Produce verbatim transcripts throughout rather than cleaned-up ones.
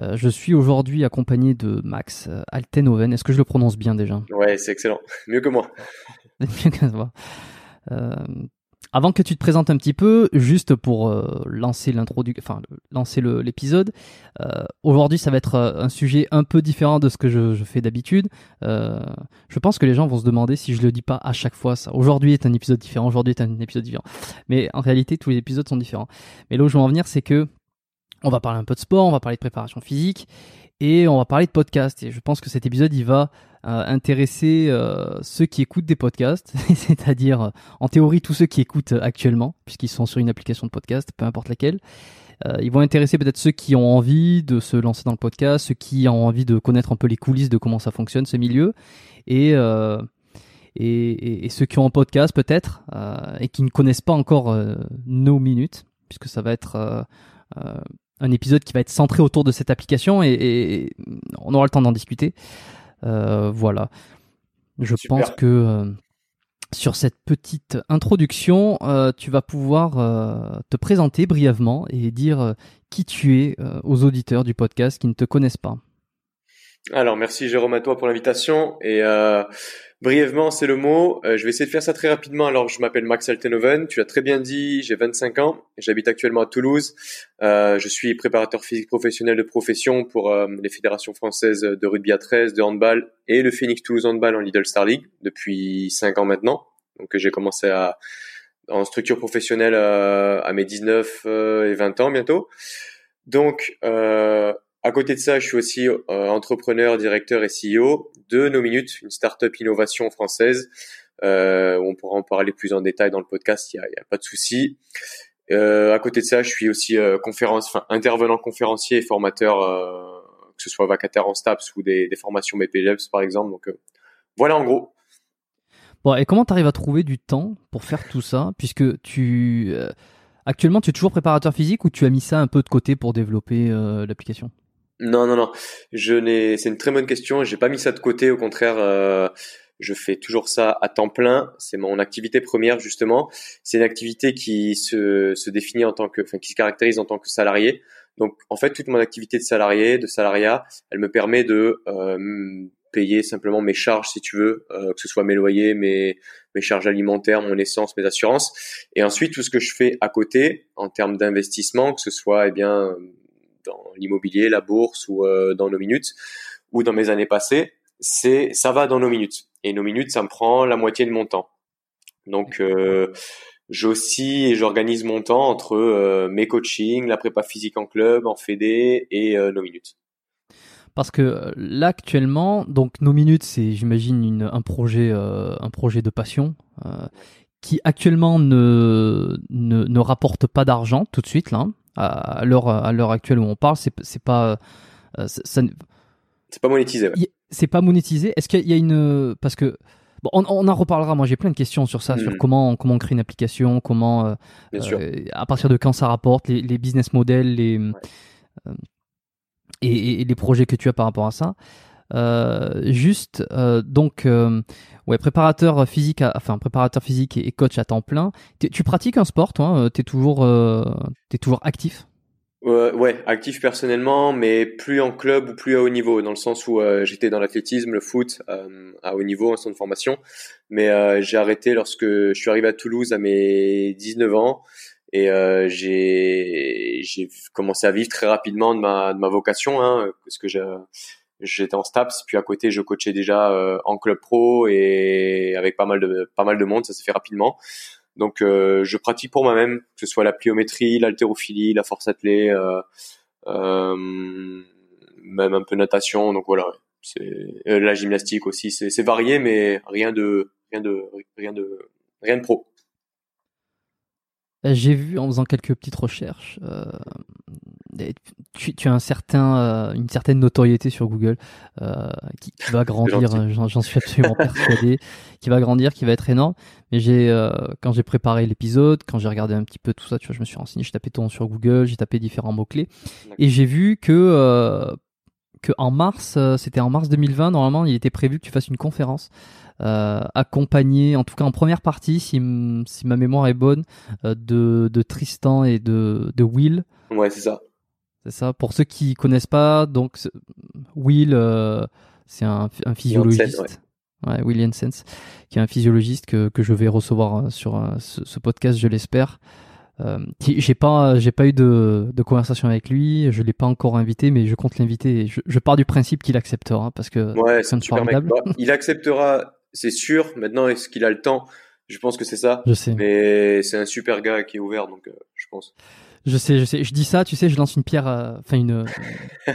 Euh, je suis aujourd'hui accompagné de Max euh, Altenhoven. Est-ce que je le prononce bien déjà ? Ouais, c'est excellent. Mieux que moi. Mieux que moi. Euh, avant que tu te présentes un petit peu, juste pour euh, lancer l'introduction, enfin lancer le, l'épisode. Euh, aujourd'hui, ça va être un sujet un peu différent de ce que je, je fais d'habitude. Euh, je pense que les gens vont se demander si je le dis pas à chaque fois. Ça. Aujourd'hui est un épisode différent. Aujourd'hui est un épisode différent. Mais en réalité, tous les épisodes sont différents. Mais là où je veux en venir, c'est que on va parler un peu de sport, on va parler de préparation physique et on va parler de podcast. Et je pense que cet épisode, il va euh, intéresser euh, ceux qui écoutent des podcasts, c'est-à-dire euh, en théorie tous ceux qui écoutent euh, actuellement, puisqu'ils sont sur une application de podcast, peu importe laquelle. Euh, ils vont intéresser peut-être ceux qui ont envie de se lancer dans le podcast, ceux qui ont envie de connaître un peu les coulisses de comment ça fonctionne, ce milieu. Et... Euh, et, et, et ceux qui ont un podcast peut-être euh, et qui ne connaissent pas encore euh, Knowminute, puisque ça va être... Euh, euh, un épisode qui va être centré autour de cette application et, et on aura le temps d'en discuter. Euh, voilà. Je Super. pense que euh, sur cette petite introduction, euh, tu vas pouvoir euh, te présenter brièvement et dire euh, qui tu es euh, aux auditeurs du podcast qui ne te connaissent pas. Alors, merci Jérôme à toi pour l'invitation. Et euh, brièvement, c'est le mot. Euh, je vais essayer de faire ça très rapidement. Alors, je m'appelle Max Altenhoven. Tu as très bien dit, j'ai vingt-cinq ans. J'habite actuellement à Toulouse. Euh, je suis préparateur physique professionnel de profession pour euh, les fédérations françaises de rugby à treize, de handball et le Phoenix Toulouse handball en Lidl Star League depuis cinq ans maintenant. Donc, j'ai commencé à, en structure professionnelle euh, à mes dix-neuf et vingt ans bientôt. Donc, euh, à côté de ça, je suis aussi euh, entrepreneur, directeur et C E O de Knowminute, une start-up innovation française. Euh, on pourra en parler plus en détail dans le podcast, il n'y a, a pas de souci. Euh, à côté de ça, je suis aussi euh, conférence, enfin intervenant conférencier et formateur, euh, que ce soit vacataire en STAPS ou des, des formations B P J E P S par exemple. Donc euh, voilà en gros. Bon, et comment tu arrives à trouver du temps pour faire tout ça, puisque tu euh, actuellement tu es toujours préparateur physique ou tu as mis ça un peu de côté pour développer euh, l'application? Non, non, non. Je n'ai. C'est une très bonne question. J'ai pas mis ça de côté. Au contraire, euh, je fais toujours ça à temps plein. C'est mon activité première justement. C'est une activité qui se se définit en tant que, enfin, qui se caractérise en tant que salarié. Donc, en fait, toute mon activité de salarié, de salariat, elle me permet de euh, payer simplement mes charges, si tu veux, euh, que ce soit mes loyers, mes mes charges alimentaires, mon essence, mes assurances. Et ensuite, tout ce que je fais à côté, en termes d'investissement, que ce soit, eh bien dans l'immobilier, la bourse ou euh, dans Knowminute ou dans mes années passées, c'est ça va dans Knowminute. Et Knowminute, ça me prend la moitié de mon temps. Donc, euh, j'oscille et j'organise mon temps entre euh, mes coachings, la prépa physique en club, en fédé et euh, Knowminute. Parce que là, actuellement, donc Knowminute, c'est, j'imagine, une, un, projet, euh, un projet de passion euh, qui actuellement ne, ne, ne rapporte pas d'argent tout de suite là. À l'heure, à l'heure actuelle où on parle, c'est, c'est pas euh, c'est, ça, c'est pas monétisé. Ouais. C'est pas monétisé. Est-ce qu'il y a une parce que bon, on, on en reparlera. Moi, j'ai plein de questions sur ça, mmh. sur comment comment on crée une application, comment euh, euh, à partir de quand ça rapporte, les, les business models, les ouais. euh, et, et les projets que tu as par rapport à ça. Euh, juste euh, donc euh, ouais préparateur physique à, enfin préparateur physique et coach à temps plein. T'es, tu pratiques un sport toi, t'es toujours euh, t'es toujours actif? Euh, ouais, actif personnellement, mais plus en club ou plus à haut niveau, dans le sens où euh, j'étais dans l'athlétisme, le foot, euh, à haut niveau, en centre de formation, mais euh, j'ai arrêté lorsque je suis arrivé à Toulouse à mes dix-neuf ans. Et euh, j'ai j'ai commencé à vivre très rapidement de ma de ma vocation, hein, parce que j'ai j'étais en STAPS, puis à côté je coachais déjà euh, en club pro et avec pas mal de pas mal de monde, ça s'est fait rapidement. Donc euh, je pratique pour moi-même, que ce soit la pliométrie, l'haltérophilie, la force athlée, euh, euh, même un peu natation. Donc voilà, c'est euh, la gymnastique aussi. C'est, c'est varié, mais rien de rien de rien de rien de pro. J'ai vu en faisant quelques petites recherches. Euh... Tu, tu as un certain, euh, une certaine notoriété sur Google euh, qui, qui va grandir, j'en, j'en suis absolument persuadé, qui va grandir, qui va être énorme. Mais j'ai, euh, quand j'ai préparé l'épisode, quand j'ai regardé un petit peu tout ça, tu vois, je me suis renseigné, j'ai tapé ton nom sur Google, j'ai tapé différents mots-clés. D'accord. Et j'ai vu que, euh, que en mars, euh, c'était en mars deux mille vingt, normalement, il était prévu que tu fasses une conférence euh, accompagnée, en tout cas en première partie, si, m- si ma mémoire est bonne, euh, de, de Tristan et de, de Will. Ouais, c'est ça. C'est ça. Pour ceux qui connaissent pas, donc Will, euh, c'est un, un physiologiste, Jensen, ouais. Ouais, Will Jensen, qui est un physiologiste que que je vais recevoir sur ce, ce podcast, je l'espère. Euh, j'ai pas j'ai pas eu de, de conversation avec lui, je l'ai pas encore invité, mais je compte l'inviter. Et je, je pars du principe qu'il acceptera parce que ouais, c'est super formidable. Mec. Il acceptera, c'est sûr. Maintenant, est-ce qu'il a le temps? Je pense que c'est ça. Je sais. Mais c'est un super gars qui est ouvert, donc euh, je pense. Je sais, je sais. Je dis ça, tu sais, je lance une pierre, enfin euh, une, euh,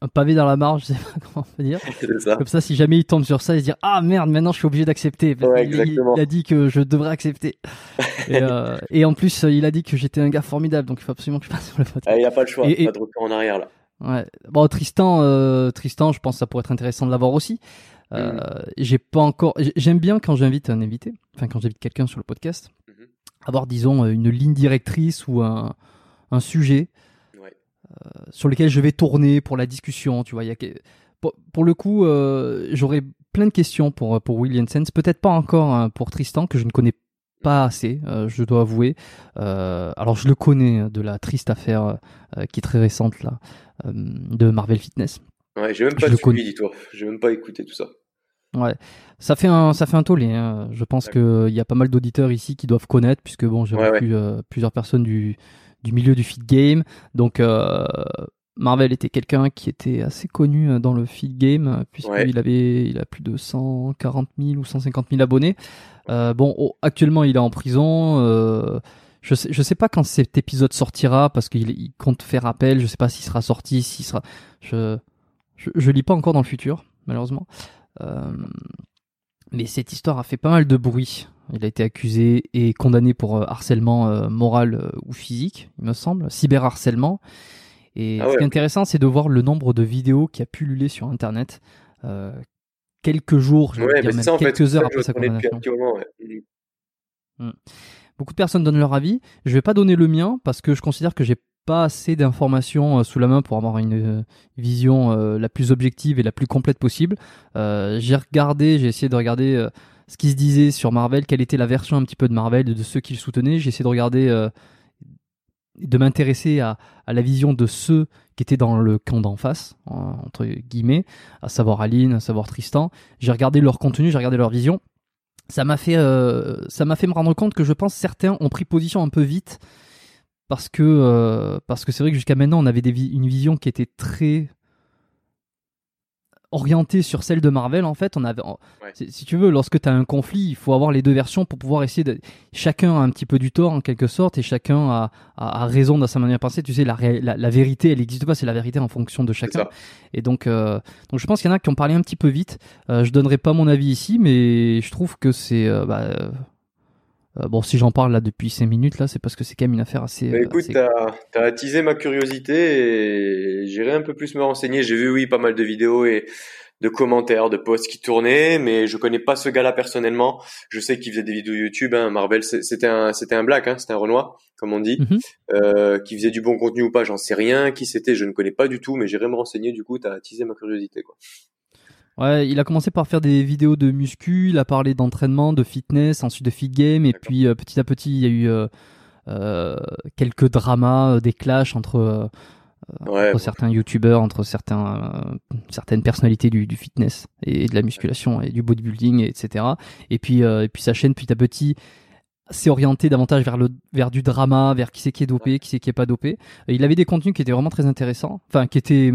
un pavé dans la mare, je sais pas comment on peut dire. C'est ça. Comme ça, si jamais il tombe sur ça, il se dit ah merde, maintenant je suis obligé d'accepter. Ouais, il, exactement. Il a dit que je devrais accepter. et, euh, et en plus, il a dit que j'étais un gars formidable, donc il faut absolument que je passe sur le podcast. Il n'y a pas le choix, et, et... pas de retour en arrière là. Ouais. Bon, Tristan, euh, Tristan, je pense que ça pourrait être intéressant de l'avoir aussi. Euh, mmh. J'ai pas encore. J'aime bien quand j'invite un invité, enfin quand j'invite quelqu'un sur le podcast. Mmh. Avoir, disons, une ligne directrice ou un, un sujet ouais. euh, sur lequel je vais tourner pour la discussion. Tu vois, y a, pour, pour le coup, euh, j'aurais plein de questions pour, pour Will Jensen, peut-être pas encore hein, pour Tristan, que je ne connais pas assez, euh, je dois avouer. Euh, alors, je le connais de la triste affaire euh, qui est très récente, là, euh, de Marvel Fitness. Ouais, j'ai même pas suivi, dis-toi. J'ai même pas écouté tout ça. Ouais, ça fait un, ça fait un tollé. Hein. Je pense qu'il y a pas mal d'auditeurs ici qui doivent connaître, puisque bon, j'ai ouais, reçu ouais. Euh, plusieurs personnes du, du milieu du feed game. Donc, euh, Marvel était quelqu'un qui était assez connu dans le feed game, puisqu'il ouais. avait, il a plus de cent quarante mille ou cent cinquante mille abonnés. Euh, bon, oh, actuellement, il est en prison. Euh, je sais, je sais pas quand cet épisode sortira, parce qu'il il compte faire appel. Je sais pas s'il sera sorti, s'il sera. Je, je, je lis pas encore dans le futur, malheureusement. Euh, mais cette histoire a fait pas mal de bruit. Il a été accusé et condamné pour euh, harcèlement euh, moral euh, ou physique, il me semble, cyberharcèlement. Et ah ouais. ce qui est intéressant, c'est de voir le nombre de vidéos qui a pullulé sur Internet euh, quelques jours, ouais, dire, même ça, quelques fait, heures après sa condamnation. Ouais. Mmh. Beaucoup de personnes donnent leur avis. Je vais pas donner le mien parce que je considère que j'ai pas assez d'informations sous la main pour avoir une vision euh, la plus objective et la plus complète possible. Euh, j'ai regardé, j'ai essayé de regarder euh, ce qui se disait sur Marvel, quelle était la version un petit peu de Marvel, de ceux qui le soutenaient. J'ai essayé de regarder, euh, de m'intéresser à, à la vision de ceux qui étaient dans le camp d'en face, hein, entre guillemets, à savoir Aline, à savoir Tristan. J'ai regardé leur contenu, j'ai regardé leur vision. Ça m'a fait, euh, ça m'a fait me rendre compte que je pense certains ont pris position un peu vite. Parce que, euh, parce que c'est vrai que jusqu'à maintenant, on avait des vi- une vision qui était très orientée sur celle de Marvel, en fait. On avait, on, ouais. Si tu veux, lorsque tu as un conflit, il faut avoir les deux versions pour pouvoir essayer de... Chacun a un petit peu du tort, en quelque sorte, et chacun a, a, a raison dans sa manière de penser. Tu sais, la, ré- la, la vérité, elle n'existe pas, c'est la vérité en fonction de chacun. Et donc, euh, donc, je pense qu'il y en a qui ont parlé un petit peu vite. Euh, je ne donnerai pas mon avis ici, mais je trouve que c'est... Euh, bah, euh... Bon, si j'en parle là depuis cinq minutes, là, c'est parce que c'est quand même une affaire assez... Bah écoute, assez... T'as, t'as attisé ma curiosité et j'irai un peu plus me renseigner. J'ai vu, oui, pas mal de vidéos et de commentaires, de posts qui tournaient, mais je connais pas ce gars-là personnellement. Je sais qu'il faisait des vidéos YouTube, hein, Marvel, c'était un, c'était un black, hein, c'était un Renoir, comme on dit, mm-hmm. euh, qui faisait du bon contenu ou pas, j'en sais rien. Qui c'était, je ne connais pas du tout, mais j'irai me renseigner, du coup, t'as attisé ma curiosité, quoi. Ouais, il a commencé par faire des vidéos de muscu, il a parlé d'entraînement, de fitness, ensuite de fit game, et D'accord. puis euh, petit à petit, il y a eu euh, euh, quelques dramas, des clashs entre, euh, ouais, entre bon. certains youtubeurs, entre certains, euh, certaines personnalités du, du fitness et, et de la musculation et du bodybuilding, et cetera. Et puis, euh, et puis sa chaîne, petit à petit, s'est orientée davantage vers, le, vers du drama, vers qui c'est qui est dopé, qui c'est qui est pas dopé. Et il avait des contenus qui étaient vraiment très intéressants, enfin qui étaient...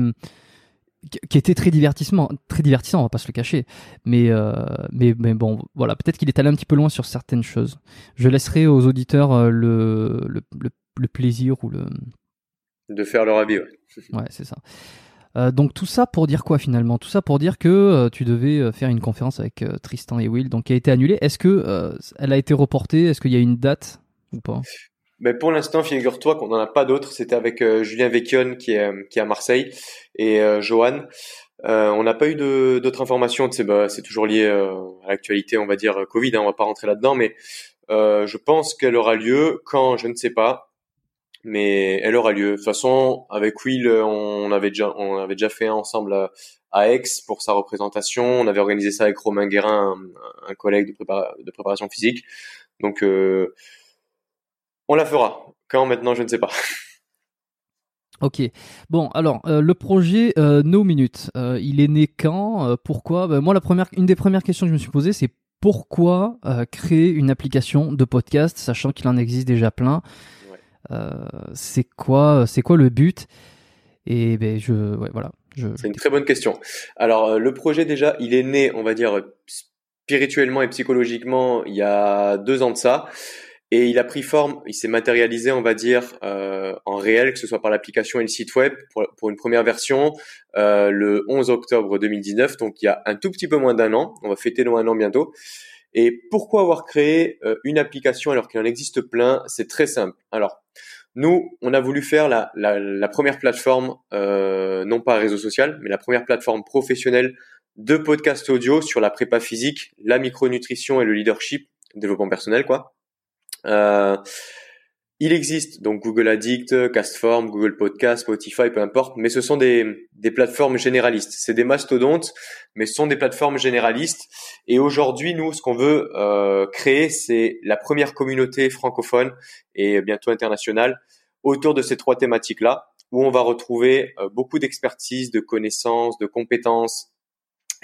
qui était très divertissement, très divertissant, on va pas se le cacher, mais euh, mais mais bon, voilà, peut-être qu'il est allé un petit peu loin sur certaines choses. Je laisserai aux auditeurs euh, le, le le le plaisir ou le de faire leur avis. Ouais, ouais c'est ça. Euh, donc tout ça pour dire quoi finalement? Tout ça pour dire que euh, tu devais faire une conférence avec euh, Tristan et Will, donc qui a été annulée. Est-ce que euh, elle a été reportée? Est-ce qu'il y a une date ou pas? Mais pour l'instant, figure-toi qu'on n'en a pas d'autres. C'était avec euh, Julien Vénesson qui est qui est à Marseille et euh, Johan. Euh, on n'a pas eu de, d'autres informations. Tu sais, bah, c'est toujours lié euh, à l'actualité, on va dire euh, Covid. Hein, on va pas rentrer là-dedans, mais euh, je pense qu'elle aura lieu quand, je ne sais pas, mais elle aura lieu. De toute façon, avec Will, on avait déjà on avait déjà fait un ensemble à, à Aix pour sa représentation. On avait organisé ça avec Romain Guérin, un, un collègue de, prépa- de préparation physique. Donc euh, on la fera. Quand maintenant, je ne sais pas. Ok. Bon, alors, euh, le projet euh, Knowminute, euh, il est né quand euh, pourquoi ben, moi, la première, une des premières questions que je me suis posée, c'est pourquoi euh, créer une application de podcast, sachant qu'il en existe déjà plein. Ouais. euh, c'est, quoi, c'est quoi le but? Et ben, je, ouais, voilà. Je, c'est une je... très bonne question. Alors, euh, le projet, déjà, il est né, on va dire, spirituellement et psychologiquement, il y a deux ans de ça. Et il a pris forme, il s'est matérialisé, on va dire, euh, en réel, que ce soit par l'application et le site web, pour, pour une première version, euh, le onze octobre deux mille dix-neuf, donc il y a un tout petit peu moins d'un an, on va fêter nos un an bientôt. Et pourquoi avoir créé euh, une application alors qu'il en existe plein? C'est très simple. Alors, nous, on a voulu faire la, la, la première plateforme, euh, non pas réseau social, mais la première plateforme professionnelle de podcast audio sur la prépa physique, la micronutrition et le leadership, développement personnel, quoi. Euh, il existe donc Google Addict, Castform, Google Podcasts, Spotify, peu importe, mais ce sont des, des plateformes généralistes. C'est des mastodontes, mais ce sont des plateformes généralistes. Et aujourd'hui, nous, ce qu'on veut euh, créer, c'est la première communauté francophone et bientôt internationale autour de ces trois thématiques-là, où on va retrouver euh, beaucoup d'expertise, de connaissances, de compétences,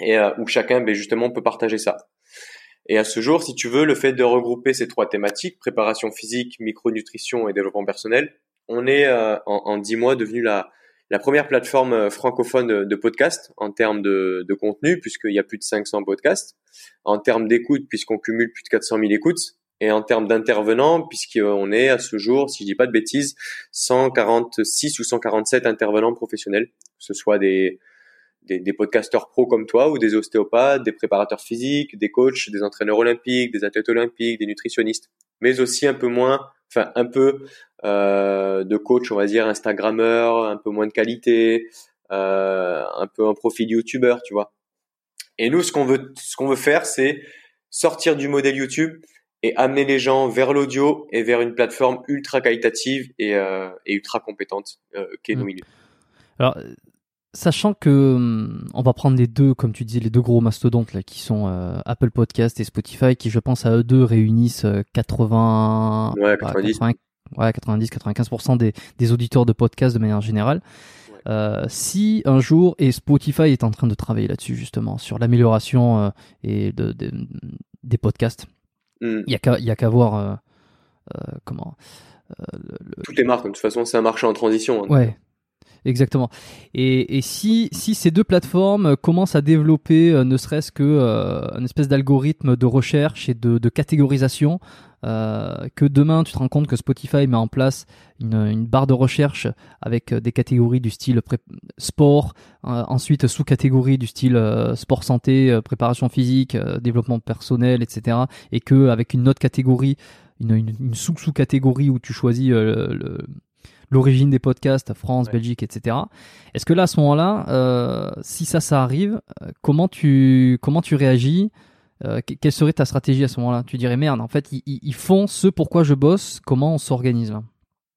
et euh, où chacun, ben, justement, peut partager ça. Et à ce jour, si tu veux, le fait de regrouper ces trois thématiques, préparation physique, micronutrition et développement personnel, on est euh, en dix mois devenu la, la première plateforme francophone de, de podcast en termes de, de contenu, puisqu'il y a plus de cinq cents podcasts, en termes d'écoute, puisqu'on cumule plus de quatre cent mille écoutes, et en termes d'intervenants, puisqu'on est à ce jour, si je dis pas de bêtises, cent quarante-six ou cent quarante-sept intervenants professionnels, que ce soit des, des, des podcasteurs pros comme toi ou des ostéopathes, des préparateurs physiques, des coachs, des entraîneurs olympiques, des athlètes olympiques, des nutritionnistes, mais aussi un peu moins, enfin un peu euh, de coachs, on va dire, instagrammeurs, un peu moins de qualité, euh, un peu un profil youtubeur, tu vois. Et nous, ce qu'on veut, ce qu'on veut faire, c'est sortir du modèle YouTube et amener les gens vers l'audio et vers une plateforme ultra qualitative et, euh, et ultra compétente euh, qu'est Knowminute. Alors, sachant que hum, on va prendre les deux, comme tu dis, les deux gros mastodontes là, qui sont euh, Apple Podcasts et Spotify, qui, je pense, à eux deux réunissent quatre-vingts, ouais, quatre-vingt-dix, quatre-vingt-quinze pour cent des, des auditeurs de podcasts de manière générale. Euh, si un jour, et Spotify est en train de travailler là-dessus justement, sur l'amélioration euh, et de, de, des podcasts, il n'y a qu'à, il y a qu'à voir euh, euh, comment euh, le, tout est marque, de toute façon c'est un marché en transition, hein. Ouais, exactement. Et, et si, si ces deux plateformes commencent à développer euh, ne serait-ce que euh, une espèce d'algorithme de recherche et de, de catégorisation, euh, que demain tu te rends compte que Spotify met en place une, une barre de recherche avec des catégories du style pré- sport, euh, ensuite sous-catégories du style euh, sport santé, euh, préparation physique, euh, développement personnel, et cetera. Et qu'avec une autre catégorie, une, une, une sous-sous-catégorie où tu choisis euh, le... l'origine des podcasts, France, ouais, Belgique, et cetera. Est-ce que là, à ce moment-là, euh, si ça, ça arrive, comment tu, comment tu réagis ? euh, Quelle serait ta stratégie à ce moment-là ? Tu dirais, merde, en fait, ils, ils font ce pourquoi je bosse, comment on s'organise là ?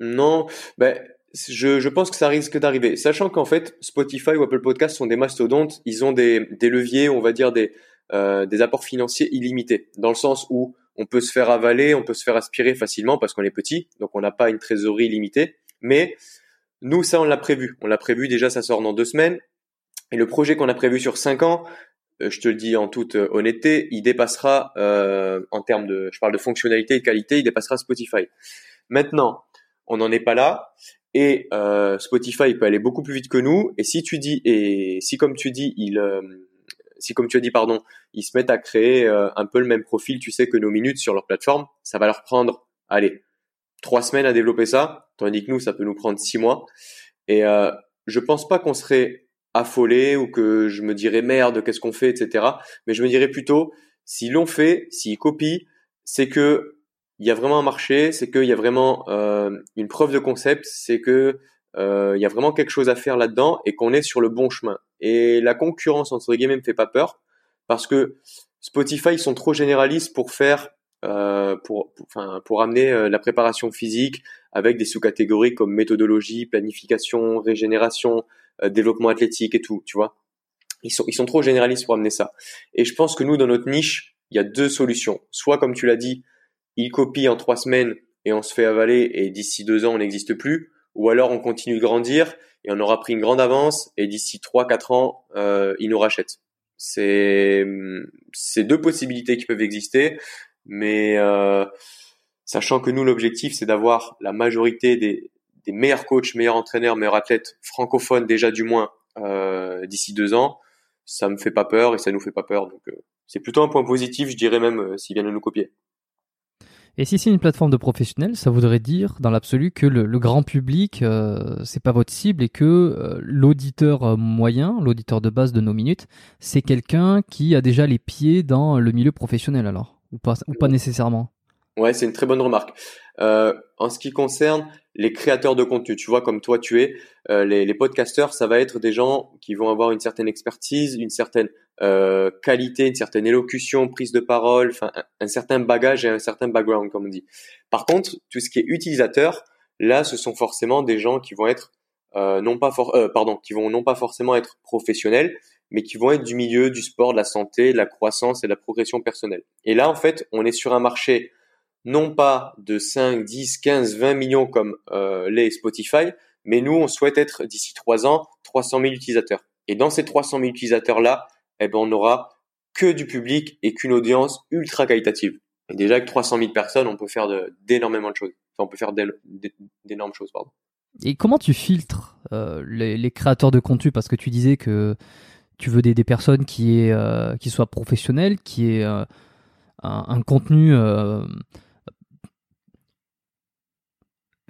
Non, ben, je, je pense que ça risque d'arriver. Sachant qu'en fait, Spotify ou Apple Podcasts sont des mastodontes, ils ont des, des leviers, on va dire, des, euh, des apports financiers illimités, dans le sens où on peut se faire avaler, on peut se faire aspirer facilement parce qu'on est petit, donc on n'a pas une trésorerie limitée. Mais nous, ça, on l'a prévu. On l'a prévu, déjà, ça sort dans deux semaines. Et le projet qu'on a prévu sur cinq ans, je te le dis en toute honnêteté, il dépassera, euh, en termes de, je parle de fonctionnalité et de qualité, il dépassera Spotify. Maintenant, on n'en est pas là. Et euh, Spotify, il peut aller beaucoup plus vite que nous. Et si tu dis, et si comme tu dis, il... Euh, si comme tu as dit, pardon, ils se mettent à créer euh, un peu le même profil, tu sais, que Knowminute sur leur plateforme, ça va leur prendre, allez, trois semaines à développer ça, tandis que nous, ça peut nous prendre six mois. Et euh, je pense pas qu'on serait affolé ou que je me dirais merde, qu'est-ce qu'on fait, et cetera. Mais je me dirais plutôt, si l'on fait, s'ils copient, c'est que il y a vraiment un marché, c'est qu'il y a vraiment euh, une preuve de concept, c'est que euh, il y a vraiment quelque chose à faire là-dedans et qu'on est sur le bon chemin. Et la concurrence entre guillemets me fait pas peur parce que Spotify, ils sont trop généralistes pour faire Euh, pour, enfin, pour, pour amener euh, la préparation physique avec des sous-catégories comme méthodologie, planification, régénération, euh, développement athlétique et tout, tu vois. Ils sont, ils sont trop généralistes pour amener ça. Et je pense que nous, dans notre niche, il y a deux solutions. Soit, comme tu l'as dit, ils copient en trois semaines et on se fait avaler et d'ici deux ans, on n'existe plus. Ou alors, on continue de grandir et on aura pris une grande avance et d'ici trois, quatre ans, euh, ils nous rachètent. C'est, c'est deux possibilités qui peuvent exister. Mais euh, sachant que nous, l'objectif, c'est d'avoir la majorité des, des meilleurs coachs, meilleurs entraîneurs, meilleurs athlètes francophones déjà du moins euh, d'ici deux ans, ça me fait pas peur et ça nous fait pas peur. Donc euh, c'est plutôt un point positif, je dirais même, euh, s'ils viennent nous copier. Et si c'est une plateforme de professionnels, ça voudrait dire dans l'absolu que le, le grand public, euh, c'est pas votre cible et que euh, l'auditeur moyen, l'auditeur de base de Knowminute, c'est quelqu'un qui a déjà les pieds dans le milieu professionnel alors ? Ou pas, ou pas nécessairement. Ouais, c'est une très bonne remarque. Euh, en ce qui concerne les créateurs de contenu, tu vois, comme toi tu es, euh, les, les podcasteurs, ça va être des gens qui vont avoir une certaine expertise, une certaine euh, qualité, une certaine élocution, prise de parole, enfin un, un certain bagage et un certain background, comme on dit. Par contre, tout ce qui est utilisateur, là, ce sont forcément des gens qui vont être euh, non pas for- euh, pardon, qui vont non pas forcément être professionnels, mais qui vont être du milieu, du sport, de la santé, de la croissance et de la progression personnelle. Et là, en fait, on est sur un marché non pas de cinq, dix, quinze, vingt millions comme euh, les Spotify, mais nous, on souhaite être d'ici trois ans trois cent mille utilisateurs. Et dans ces trois cent mille utilisateurs-là, eh ben, on n'aura que du public et qu'une audience ultra qualitative. Et déjà, avec trois cent mille personnes, on peut faire de, d'énormément de choses. Enfin, on peut faire d'énormes choses, pardon. Et comment tu filtres euh, les, les créateurs de contenu? Parce que tu disais que tu veux des, des personnes qui, est, euh, qui soient professionnelles, qui aient euh, un, un contenu euh,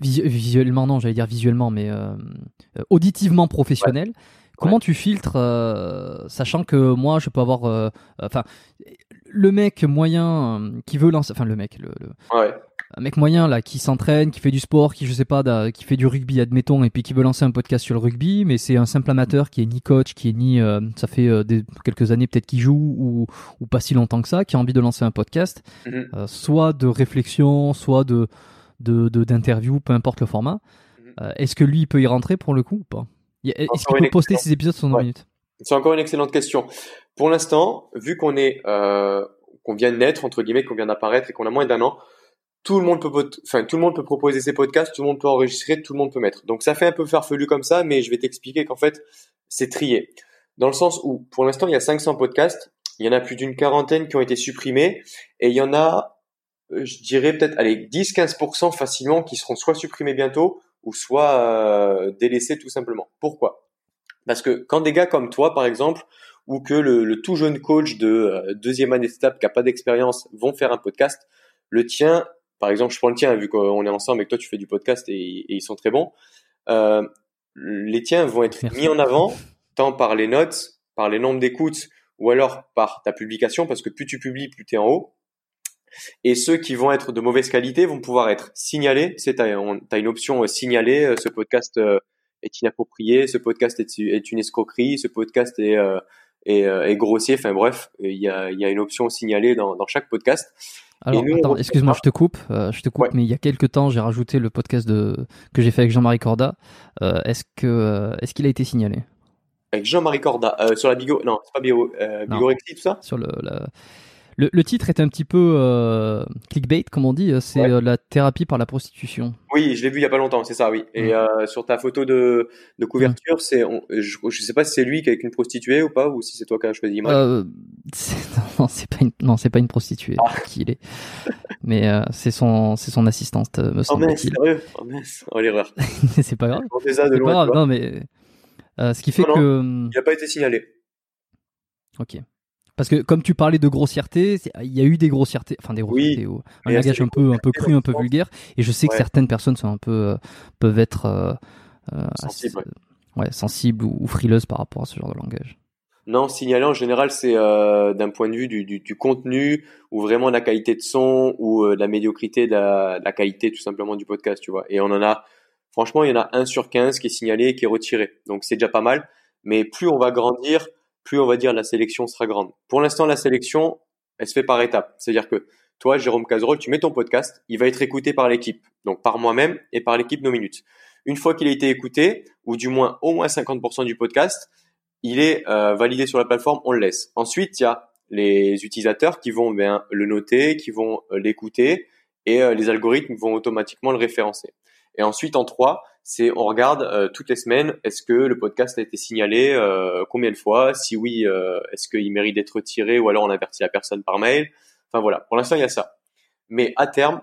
visu- visuellement, non, j'allais dire visuellement, mais euh, auditivement professionnel. Ouais. Comment ouais. tu filtres, euh, sachant que moi, je peux avoir... Euh, enfin, le mec moyen euh, qui veut lancer... Enfin, le mec... Le, le... Ouais. Un mec moyen là qui s'entraîne, qui fait du sport, qui je sais pas, qui fait du rugby admettons, et puis qui veut lancer un podcast sur le rugby, mais c'est un simple amateur qui est ni coach, qui est ni euh, ça fait euh, des, quelques années peut-être qu'il joue ou, ou pas si longtemps que ça, qui a envie de lancer un podcast, mm-hmm. euh, soit de réflexion, soit de, de, de d'interview, peu importe le format. Mm-hmm. Euh, est-ce que lui il peut y rentrer pour le coup ou pas? Est-ce encore qu'il peut poster excellente... ses épisodes sur Knowminute? C'est encore une excellente question. Pour l'instant, vu qu'on est euh, qu'on vient de naître entre guillemets, qu'on vient d'apparaître et qu'on a moins d'un an. Tout le monde peut, enfin, tout le monde peut proposer ses podcasts, tout le monde peut enregistrer, tout le monde peut mettre. Donc, ça fait un peu farfelu comme ça, mais je vais t'expliquer qu'en fait, c'est trié. Dans le sens où, pour l'instant, il y a cinq cents podcasts, il y en a plus d'une quarantaine qui ont été supprimés, et il y en a, je dirais peut-être, allez, dix à quinze pour cent facilement qui seront soit supprimés bientôt, ou soit euh, délaissés tout simplement. Pourquoi? Parce que quand des gars comme toi, par exemple, ou que le, le tout jeune coach de euh, deuxième année de S T A P qui n'a pas d'expérience vont faire un podcast, le tien, par exemple, je prends le tien, vu qu'on est ensemble et que toi, tu fais du podcast et, et ils sont très bons. Euh, les tiens vont être mis en avant tant par les notes, par les nombres d'écoutes ou alors par ta publication parce que plus tu publies, plus tu es en haut. Et ceux qui vont être de mauvaise qualité vont pouvoir être signalés. Tu as une option euh, « Signaler euh, »,« Ce podcast euh, est inapproprié »,« Ce podcast est, est une escroquerie »,« Ce podcast est, euh, est, euh, est grossier ». Enfin bref, il y a, y a une option « Signaler » dans, dans chaque podcast. Alors, nous, attends, excuse-moi, je te coupe, euh, je te coupe, ouais. mais il y a quelques temps, j'ai rajouté le podcast de que j'ai fait avec Jean-Marie Corda. Euh, est-ce que euh, est-ce qu'il a été signalé? Avec Jean-Marie Corda euh, sur la Bigo, non, c'est pas Bigo, euh, Bigorexie, tout ça. Sur le, la... le le titre est un petit peu euh, clickbait, comme on dit. C'est ouais. euh, la thérapie par la prostitution. Oui, je l'ai vu il y a pas longtemps, c'est ça, oui. Et mmh. euh, sur ta photo de de couverture, mmh. c'est on, je, je sais pas si c'est lui qui est avec une prostituée ou pas, ou si c'est toi qui as choisi l'image. Euh, c'est... Non, c'est pas une, non, c'est pas une prostituée, ah. qui il est. Mais euh, c'est son, c'est son assistante, me semble-t-il. Oh mince, sérieux ? Oh mince, oh l'erreur. C'est pas grave. C'est pas grave, non mais euh, ce qui fait non, que non, il a pas été signalé. Ok. Parce que comme tu parlais de grossièreté, il y a eu des grossièretés, enfin des grossièretés, oui, un langage un peu, un peu cru, un peu vulgaire. Et je sais ouais. que certaines personnes sont un peu, euh, peuvent être euh, euh, sensibles, assez, ouais. Ouais, sensibles ou, ou frileuses par rapport à ce genre de langage. Non, signaler en général, c'est euh, d'un point de vue du, du, du contenu ou vraiment de la qualité de son ou euh, de la médiocrité, de la, de la qualité tout simplement du podcast, tu vois. Et on en a, franchement, il y en a un sur quinze qui est signalé et qui est retiré. Donc, c'est déjà pas mal. Mais plus on va grandir, plus on va dire la sélection sera grande. Pour l'instant, la sélection, elle se fait par étapes. C'est-à-dire que toi, Jérôme Cazerolle, tu mets ton podcast, il va être écouté par l'équipe. Donc, par moi-même et par l'équipe Knowminute. Une fois qu'il a été écouté, ou du moins au moins cinquante pour cent du podcast, il est euh, validé sur la plateforme, on le laisse. Ensuite, il y a les utilisateurs qui vont ben, le noter, qui vont euh, l'écouter et euh, les algorithmes vont automatiquement le référencer. Et ensuite, en trois, c'est on regarde euh, toutes les semaines, est-ce que le podcast a été signalé euh, combien de fois? Si oui, euh, est-ce qu'il mérite d'être retiré ou alors on avertit la personne par mail? Enfin voilà, pour l'instant, il y a ça. Mais à terme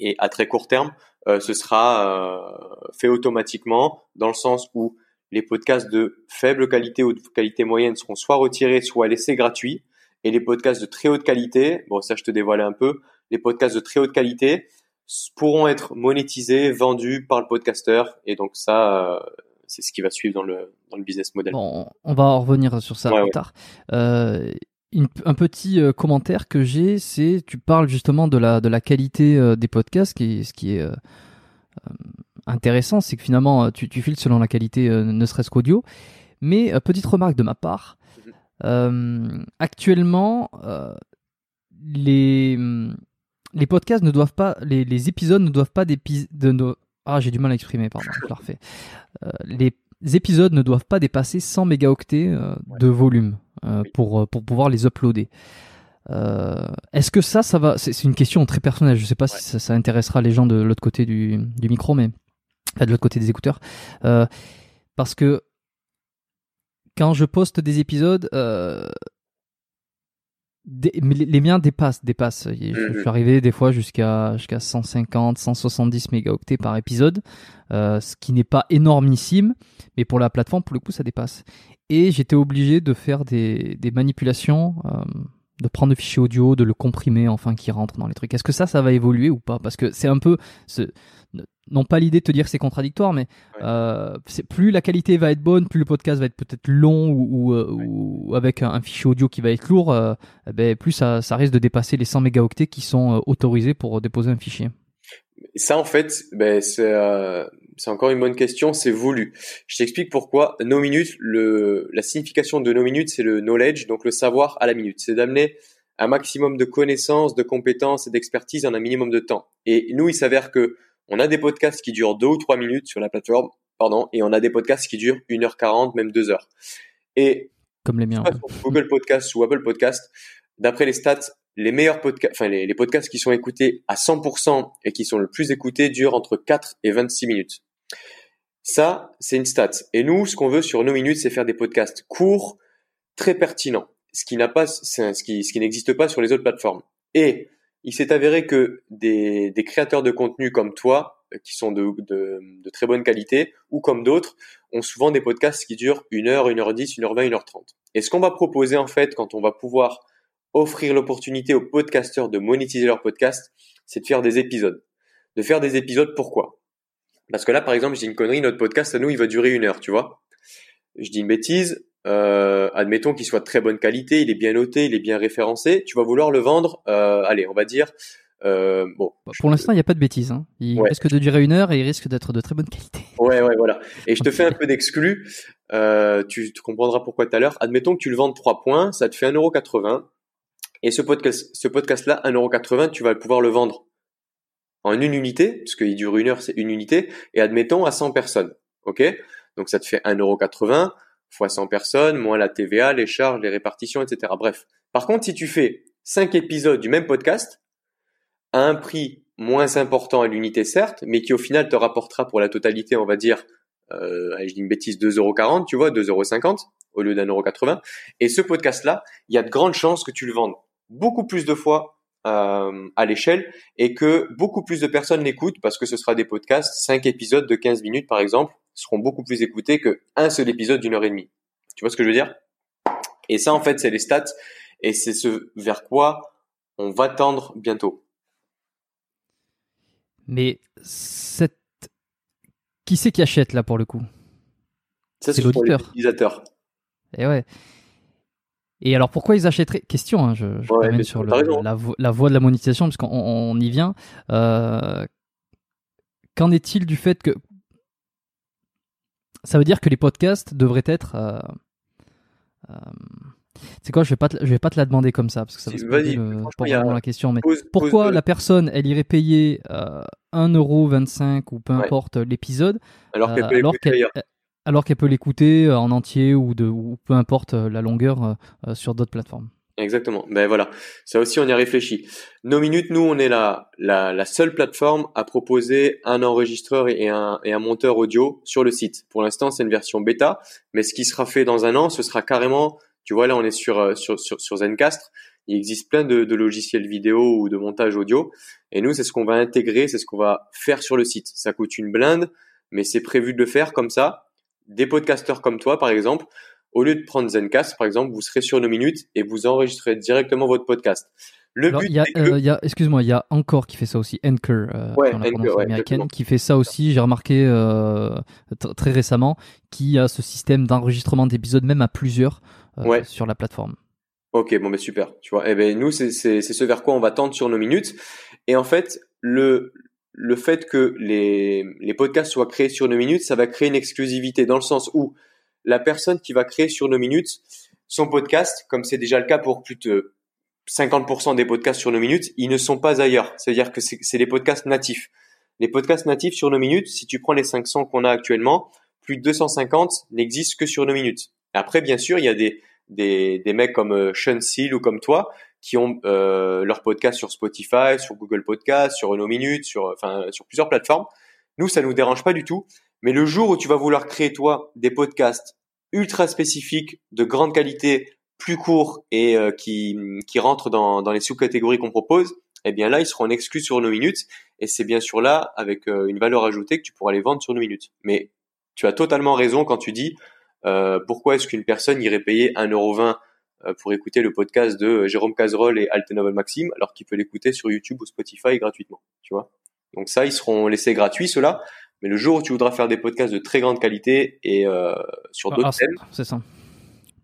et à très court terme, euh, ce sera euh, fait automatiquement dans le sens où les podcasts de faible qualité ou de qualité moyenne seront soit retirés, soit laissés gratuits. Et les podcasts de très haute qualité, bon ça je te dévoilais un peu, les podcasts de très haute qualité pourront être monétisés, vendus par le podcasteur. Et donc ça, c'est ce qui va suivre dans le, dans le business model. Bon, on va en revenir sur ça ouais, plus tard. Euh, une, un petit commentaire que j'ai, c'est tu parles justement de la, de la qualité des podcasts, qui, ce qui est... Euh, intéressant, c'est que finalement tu, tu files selon la qualité euh, ne serait-ce qu'audio, mais euh, petite remarque de ma part, euh, actuellement euh, les, les podcasts ne doivent pas, les, les épisodes ne doivent pas d'épis, de, de, ah j'ai du mal à exprimer pardon, je le refais. Euh, les épisodes ne doivent pas dépasser cent mégaoctets euh, ouais. de volume euh, pour, pour pouvoir les uploader. Euh, est-ce que ça, ça va, c'est, c'est une question très personnelle, je sais pas ouais. si ça, ça intéressera les gens de l'autre côté du, du micro, mais enfin, de l'autre côté des écouteurs, euh, parce que quand je poste des épisodes, euh, des, les, les miens dépassent, dépassent. Je, je suis arrivé des fois jusqu'à, jusqu'à cent cinquante, cent soixante-dix mégaoctets par épisode, euh, ce qui n'est pas énormissime, mais pour la plateforme, pour le coup, ça dépasse. Et j'étais obligé de faire des, des manipulations, euh, de prendre le fichier audio, de le comprimer, enfin, qui rentre dans les trucs. Est-ce que ça, ça va évoluer ou pas ? Parce que c'est un peu... Ce, non pas l'idée de te dire que c'est contradictoire, mais ouais. euh, c'est, plus la qualité va être bonne, plus le podcast va être peut-être long ou, ou, euh, ouais. ou avec un, un fichier audio qui va être lourd, euh, eh ben, plus ça, ça risque de dépasser les cent mégaoctets qui sont euh, autorisés pour déposer un fichier. Ça, en fait, ben, c'est, euh, c'est encore une bonne question, c'est voulu. Je t'explique pourquoi. Knowminute, le, la signification de Knowminute, c'est le knowledge, donc le savoir à la minute. C'est d'amener un maximum de connaissances, de compétences et d'expertise en un minimum de temps. Et nous, il s'avère que on a des podcasts qui durent deux ou trois minutes sur la plateforme, pardon, et on a des podcasts qui durent une heure quarante, même deux heures. Et comme les miens, Google Podcasts ou Apple Podcasts, d'après les stats, les meilleurs podcasts, enfin les, les podcasts qui sont écoutés à cent pour cent et qui sont le plus écoutés durent entre quatre et vingt-six minutes. Ça, c'est une stat. Et nous, ce qu'on veut sur nos minutes, c'est faire des podcasts courts, très pertinents, ce qui n'a pas, c'est, ce qui, ce qui n'existe pas sur les autres plateformes. Et il s'est avéré que des, des créateurs de contenu comme toi, qui sont de, de, de très bonne qualité, ou comme d'autres, ont souvent des podcasts qui durent une heure, une heure dix, une heure vingt, une heure trente. Et ce qu'on va proposer en fait, quand on va pouvoir offrir l'opportunité aux podcasteurs de monétiser leur podcast, c'est de faire des épisodes. De faire des épisodes, pourquoi ? Parce que là, par exemple, j'ai une connerie, notre podcast à nous, il va durer une heure, tu vois ? Je dis une bêtise. Euh, admettons qu'il soit de très bonne qualité, il est bien noté, il est bien référencé, tu vas vouloir le vendre, euh, allez, on va dire, euh, bon. Pour l'instant, il n'y a pas de bêtises, hein. Il ouais. risque de durer une heure et il risque d'être de très bonne qualité. Ouais, ouais, voilà. Et je te fais un peu d'exclus, euh, tu, tu comprendras pourquoi tout à l'heure. Admettons que tu le vends trois points, ça te fait un euro quatre-vingts. Et ce podcast, ce podcast-là, un euro quatre-vingts, tu vas pouvoir le vendre en une unité, parce qu'il dure une heure, c'est une unité, et admettons à cent personnes. Ok? Donc ça te fait un euro quatre-vingts. Fois cent personnes, moins la T V A, les charges, les répartitions, et cetera. Bref. Par contre, si tu fais cinq épisodes du même podcast, à un prix moins important à l'unité, certes, mais qui au final te rapportera pour la totalité, on va dire, euh, je dis une bêtise, deux euros quarante, tu vois, deux euros cinquante au lieu d'un euro quatre-vingts. Et ce podcast-là, il y a de grandes chances que tu le vendes beaucoup plus de fois euh, à l'échelle et que beaucoup plus de personnes l'écoutent parce que ce sera des podcasts, cinq épisodes de quinze minutes, par exemple, seront beaucoup plus écoutés qu'un seul épisode d'une heure et demie. Tu vois ce que je veux dire ? Et ça, en fait, c'est les stats et c'est ce vers quoi on va tendre bientôt. Mais cette... qui c'est qui achète là pour le coup ? Ça, c'est ce l'auditeur. Sont les utilisateurs. Et ouais. Et alors, pourquoi ils achèteraient ? Question, hein, je, je ouais, t'amène sur le, la, vo- la voie de la monétisation parce qu'on on y vient. Euh... Qu'en est-il du fait que ça veut dire que les podcasts devraient être. Euh, euh, c'est quoi, je vais pas, te, je vais pas te la demander comme ça parce que ça va se poser le, pour vraiment la question. Mais pose, pourquoi pose la de... personne, elle irait payer euh, un euro vingt-cinq ou peu importe ouais. l'épisode, alors qu'elle, euh, peut alors, qu'elle, alors qu'elle peut l'écouter en entier ou, de, ou peu importe la longueur euh, sur d'autres plateformes. Exactement. Ben voilà. Ça aussi, on y a réfléchi. Knowminute, nous, on est la, la, la seule plateforme à proposer un enregistreur et un, et un monteur audio sur le site. Pour l'instant, c'est une version bêta, mais ce qui sera fait dans un an, ce sera carrément, tu vois, là, on est sur, sur, sur, sur Zencastr. Il existe plein de, de logiciels vidéo ou de montage audio. Et nous, c'est ce qu'on va intégrer, c'est ce qu'on va faire sur le site. Ça coûte une blinde, mais c'est prévu de le faire comme ça. Des podcasteurs comme toi, par exemple, au lieu de prendre Zencastr, par exemple, vous serez sur Knowminute et vous enregistrez directement votre podcast. Le Alors, but, il y a, que... euh, il y a, excuse-moi, il y a Anchor qui fait ça aussi, Anchor, euh, ouais, Anchor ouais, américaine, qui fait ça aussi. J'ai remarqué euh, t- très récemment qui a ce système d'enregistrement d'épisodes même à plusieurs euh, ouais. sur la plateforme. Ok, bon, ben super. Tu vois, eh ben nous, c'est, c'est, c'est ce vers quoi on va tendre sur Knowminute. Et en fait, le le fait que les les podcasts soient créés sur Knowminute, ça va créer une exclusivité dans le sens où la personne qui va créer sur Knowminute son podcast, comme c'est déjà le cas pour plus de cinquante pour cent des podcasts sur Knowminute, ils ne sont pas ailleurs. C'est-à-dire que c'est, c'est les podcasts natifs. Les podcasts natifs sur Knowminute, si tu prends les cinq cents qu'on a actuellement, plus de deux cent cinquante n'existent que sur Knowminute. Après, bien sûr, il y a des des, des mecs comme euh, Sean Seale ou comme toi qui ont euh, leur podcast sur Spotify, sur Google Podcasts, sur Knowminute, sur enfin sur plusieurs plateformes. Nous, ça nous dérange pas du tout. Mais le jour où tu vas vouloir créer, toi, des podcasts ultra spécifiques, de grande qualité, plus courts et euh, qui, qui rentrent dans, dans les sous-catégories qu'on propose, eh bien là, ils seront en exclus sur Knowminute. Et c'est bien sûr là, avec euh, une valeur ajoutée, que tu pourras les vendre sur Knowminute. Mais tu as totalement raison quand tu dis euh, pourquoi est-ce qu'une personne irait payer un euro vingt pour écouter le podcast de Jérôme Cazerolle et Altenhoven Maxime, alors qu'il peut l'écouter sur YouTube ou Spotify gratuitement, tu vois. Donc ça, ils seront laissés gratuits, ceux-là. Mais le jour où tu voudras faire des podcasts de très grande qualité et euh, sur d'autres ah, thèmes... C'est ça.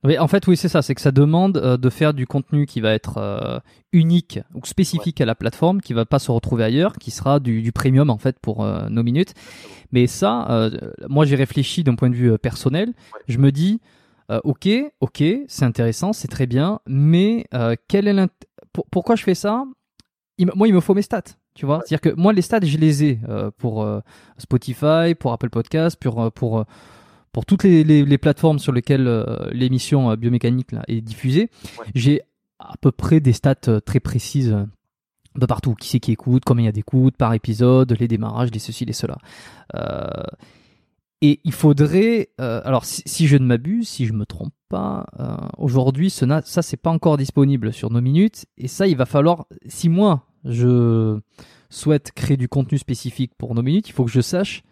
Mais en fait, oui, c'est ça. C'est que ça demande euh, de faire du contenu qui va être euh, unique ou spécifique ouais. à la plateforme, qui ne va pas se retrouver ailleurs, qui sera du, du premium, en fait, pour euh, Knowminute. Mais ça, euh, moi, j'ai réfléchi d'un point de vue euh, personnel. Ouais. Je me dis... Euh, ok, ok, c'est intéressant, c'est très bien, mais euh, quel est l'int... P- pourquoi je fais ça ? il m- Moi, il me faut mes stats, tu vois ? C'est-à-dire que moi, les stats, je les ai euh, pour euh, Spotify, pour Apple Podcasts, pour, euh, pour, euh, pour toutes les, les, les plateformes sur lesquelles euh, l'émission euh, biomécanique là, est diffusée. Ouais. J'ai à peu près des stats euh, très précises euh, de partout. Qui c'est qui écoute, combien il y a d'écoutes par épisode, les démarrages, les ceci, les cela. Euh... Et il faudrait, euh, alors si, si je ne m'abuse, si je ne me trompe pas, euh, aujourd'hui, ce na- ça, c'est pas encore disponible sur Knowminute. Et ça, il va falloir, si moi, je souhaite créer du contenu spécifique pour Knowminute, il faut que je sache,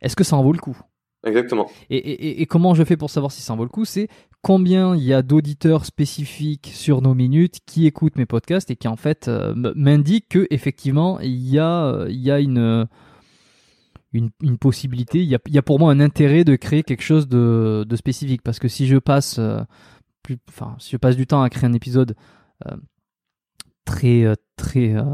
est-ce que ça en vaut le coup ? Exactement. Et, et, et comment je fais pour savoir si ça en vaut le coup ? C'est combien il y a d'auditeurs spécifiques sur Knowminute qui écoutent mes podcasts et qui, en fait, euh, m'indiquent qu'effectivement, il y a, il y a une... Une, une possibilité, il y, a, il y a pour moi un intérêt de créer quelque chose de, de spécifique, parce que si je passe euh, plus, enfin, si je passe du temps à créer un épisode euh, très très euh,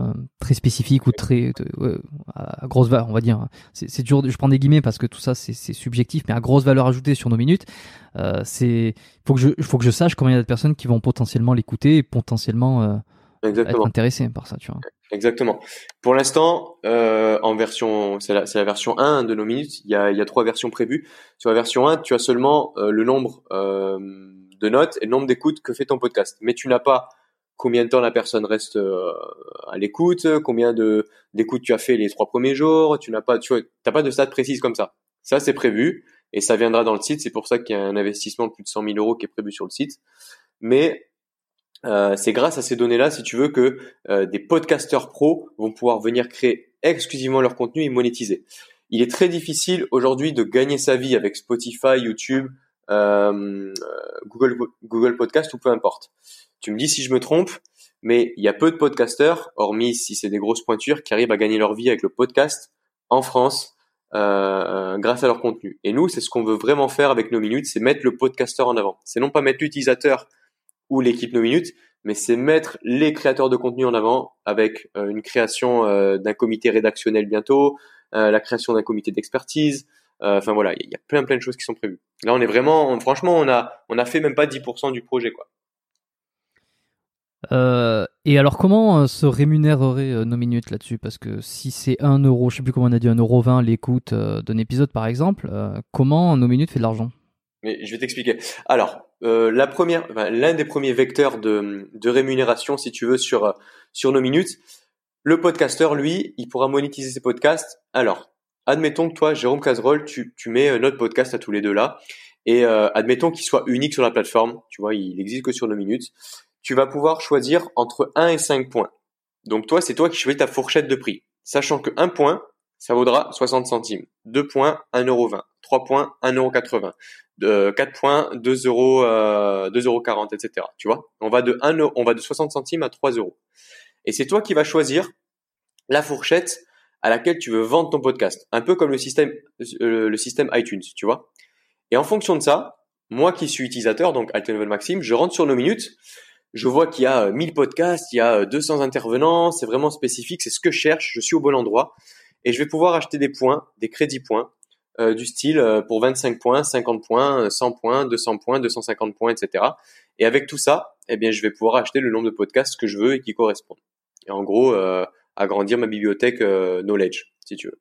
très spécifique ou très euh, à grosse valeur, on va dire, c'est, c'est toujours, je prends des guillemets parce que tout ça c'est, c'est subjectif, mais à grosse valeur ajoutée sur Knowminute, euh, c'est faut que je faut que je sache combien il y a de personnes qui vont potentiellement l'écouter et potentiellement euh, Exactement. Être intéressé par ça, tu vois. Exactement. Pour l'instant, euh, en version, c'est la, c'est la version un de Knowminute. Il y a, il y a trois versions prévues. Sur la version un, tu as seulement euh, le nombre euh, de notes et le nombre d'écoutes que fait ton podcast. Mais tu n'as pas combien de temps la personne reste euh, à l'écoute, combien de d'écoutes tu as fait les trois premiers jours. Tu n'as pas, tu vois, t'as pas de stats précises comme ça. Ça, c'est prévu et ça viendra dans le site. C'est pour ça qu'il y a un investissement de plus de cent mille euros qui est prévu sur le site. Mais Euh, c'est grâce à ces données-là, si tu veux, que euh, des podcasteurs pros vont pouvoir venir créer exclusivement leur contenu et monétiser. Il est très difficile aujourd'hui de gagner sa vie avec Spotify, YouTube, euh, Google, Google Podcasts ou peu importe. Tu me dis si je me trompe, mais il y a peu de podcasteurs, hormis si c'est des grosses pointures, qui arrivent à gagner leur vie avec le podcast en France euh, grâce à leur contenu. Et nous, c'est ce qu'on veut vraiment faire avec Knowminute, c'est mettre le podcasteur en avant. C'est non pas mettre l'utilisateur ou l'équipe Knowminute, mais c'est mettre les créateurs de contenu en avant avec euh, une création euh, d'un comité rédactionnel bientôt, euh, la création d'un comité d'expertise. Enfin euh, voilà, il y a plein plein de choses qui sont prévues. Là, on est vraiment, on, franchement, on a on a fait même pas dix pour cent du projet, quoi. Euh, et alors, comment euh, se rémunérerait euh, Knowminute là-dessus ? Parce que si c'est un euro, je sais plus comment on a dit, un euro vingt l'écoute euh, d'un épisode par exemple, euh, comment Knowminute fait de l'argent ? Mais je vais t'expliquer. Alors, euh, la première, enfin, l'un des premiers vecteurs de, de rémunération, si tu veux, sur sur Knowminute, le podcasteur, lui, il pourra monétiser ses podcasts. Alors, admettons que toi, Jérôme Cazerolle, tu tu mets notre podcast à tous les deux là, et euh, admettons qu'il soit unique sur la plateforme. Tu vois, il n'existe que sur Knowminute. Tu vas pouvoir choisir entre un et cinq points. Donc toi, c'est toi qui choisis ta fourchette de prix, sachant que un point, ça vaudra soixante centimes, deux points, un euro vingt, trois points, un euro quatre-vingts. De quatre points, deux euros, euh, deux euros quarante, et cetera. Tu vois, on va de un, on va de soixante centimes à trois euros. Et c'est toi qui vas choisir la fourchette à laquelle tu veux vendre ton podcast. Un peu comme le système, euh, le système iTunes, tu vois. Et en fonction de ça, moi qui suis utilisateur, donc Altenhoven Maxime, je rentre sur Knowminute, je vois qu'il y a mille podcasts, il y a deux cents intervenants, c'est vraiment spécifique, c'est ce que je cherche, je suis au bon endroit. Et je vais pouvoir acheter des points, des crédits points, Euh, du style euh, pour vingt-cinq points, cinquante points, cent points, deux cents points, deux cent cinquante points, et cetera. Et avec tout ça, eh bien, je vais pouvoir acheter le nombre de podcasts que je veux et qui correspondent. Et en gros, euh, agrandir ma bibliothèque euh, knowledge, si tu veux.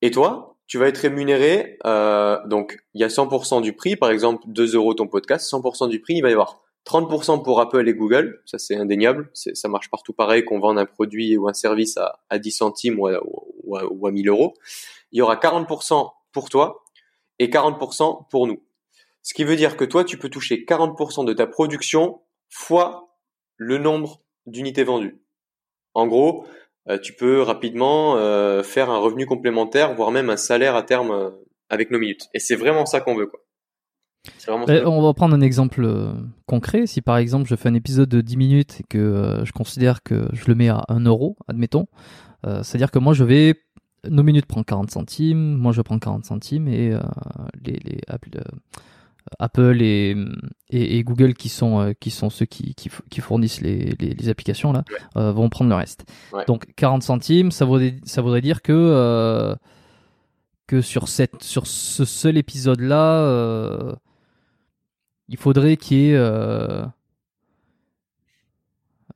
Et toi, tu vas être rémunéré. Euh, donc, il y a cent pour cent du prix, par exemple, deux euros ton podcast, cent pour cent du prix, il va y avoir trente pour cent pour Apple et Google, ça c'est indéniable, c'est, ça marche partout pareil, qu'on vende un produit ou un service à, à dix centimes ou à, ou ou à, ou à mille euros, il y aura quarante pour cent pour toi et quarante pour cent pour nous. Ce qui veut dire que toi, tu peux toucher quarante pour cent de ta production fois le nombre d'unités vendues. En gros, euh, tu peux rapidement euh, faire un revenu complémentaire, voire même un salaire à terme euh, avec Knowminute. Et c'est vraiment ça qu'on veut, quoi. C'est vraiment ça. On va prendre un exemple concret. Si par exemple, je fais un épisode de dix minutes et que euh, je considère que je le mets à un euro, admettons, euh, c'est-à-dire que moi, je vais... Knowminute prend quarante centimes, moi je prends quarante centimes et euh, les, les Apple, euh, Apple et, et, et Google qui sont, euh, qui sont ceux qui, qui, qui fournissent les, les, les applications là, ouais. euh, vont prendre le reste. Ouais. Donc quarante centimes, ça voudrait, ça voudrait dire que, euh, que sur, cette, sur ce seul épisode là, euh, il faudrait qu'il y ait... Euh,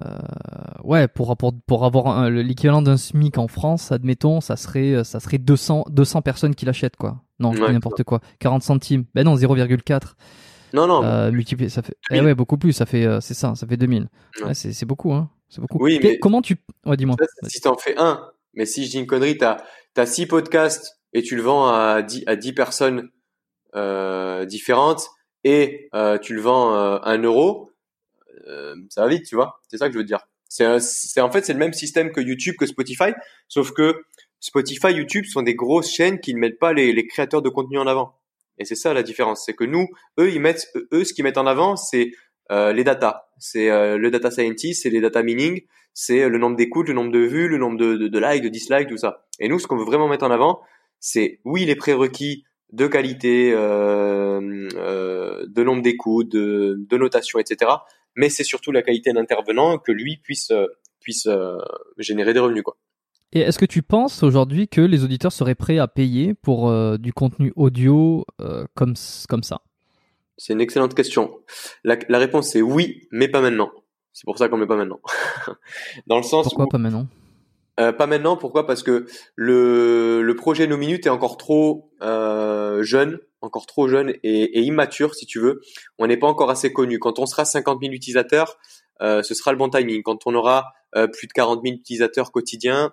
Euh, ouais, pour, pour, pour avoir un, l'équivalent d'un SMIC en France, admettons, ça serait, ça serait deux cents personnes qui l'achètent, quoi. Non, je dis n'importe quoi. quarante centimes. Ben non, zéro virgule quatre. Non, non. Euh, multiplié, ça fait. Eh ouais, beaucoup plus. Ça fait, c'est ça, ça fait deux mille. Ouais, c'est, c'est beaucoup, hein. C'est beaucoup. Oui, mais comment tu. Ouais, dis-moi. Ça, si t'en fais un, mais si je dis une connerie, t'as, t'as six podcasts et tu le vends à dix, à dix personnes, euh, différentes et, euh, tu le vends, euh, un euro. Euh, ça va vite, tu vois. C'est ça que je veux te dire. C'est, un, c'est en fait c'est le même système que YouTube, que Spotify, sauf que Spotify, YouTube sont des grosses chaînes qui ne mettent pas les, les créateurs de contenu en avant. Et c'est ça la différence, c'est que nous, eux, ils mettent eux ce qu'ils mettent en avant, c'est euh, les data, c'est euh, le data scientist, c'est les data mining, c'est le nombre d'écoutes, le nombre de vues, le nombre de, de, de likes, de dislikes, tout ça. Et nous, ce qu'on veut vraiment mettre en avant, c'est oui les prérequis de qualité, euh, euh, de nombre d'écoutes, de, de notation, et cetera. Mais c'est surtout la qualité de l'intervenant que lui puisse, puisse euh, générer des revenus, quoi. Et est-ce que tu penses aujourd'hui que les auditeurs seraient prêts à payer pour euh, du contenu audio euh, comme, comme ça ? C'est une excellente question. La, la réponse est oui, mais pas maintenant. C'est pour ça qu'on ne met pas maintenant. Dans le sens pourquoi où, pas maintenant euh, Pas maintenant, pourquoi ? Parce que le, le projet Knowminute est encore trop euh, jeune. encore trop jeune et, et immature, si tu veux. On n'est pas encore assez connu. Quand on sera cinquante mille utilisateurs, euh, ce sera le bon timing. Quand on aura euh, plus de quarante mille utilisateurs quotidiens,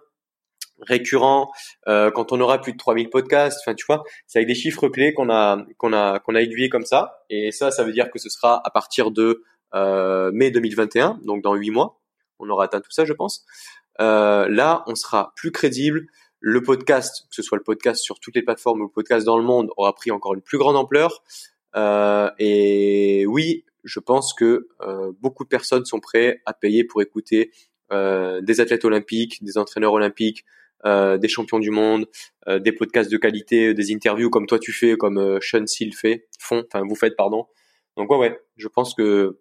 récurrents, euh, quand on aura plus de trois mille podcasts, enfin, tu vois, c'est avec des chiffres clés qu'on a, qu'on a, qu'on a aiguillé comme ça. Et ça, ça veut dire que ce sera à partir de euh, mai deux mille vingt et un, donc dans huit mois. On aura atteint tout ça, je pense. Euh, là, on sera plus crédible. Le podcast, que ce soit le podcast sur toutes les plateformes ou le podcast dans le monde, aura pris encore une plus grande ampleur. Euh, et oui, je pense que euh, beaucoup de personnes sont prêtes à payer pour écouter euh, des athlètes olympiques, des entraîneurs olympiques, euh, des champions du monde, euh, des podcasts de qualité, des interviews comme toi tu fais, comme euh, Sean Seale fait, font, enfin vous faites, pardon. Donc ouais, ouais, je pense que...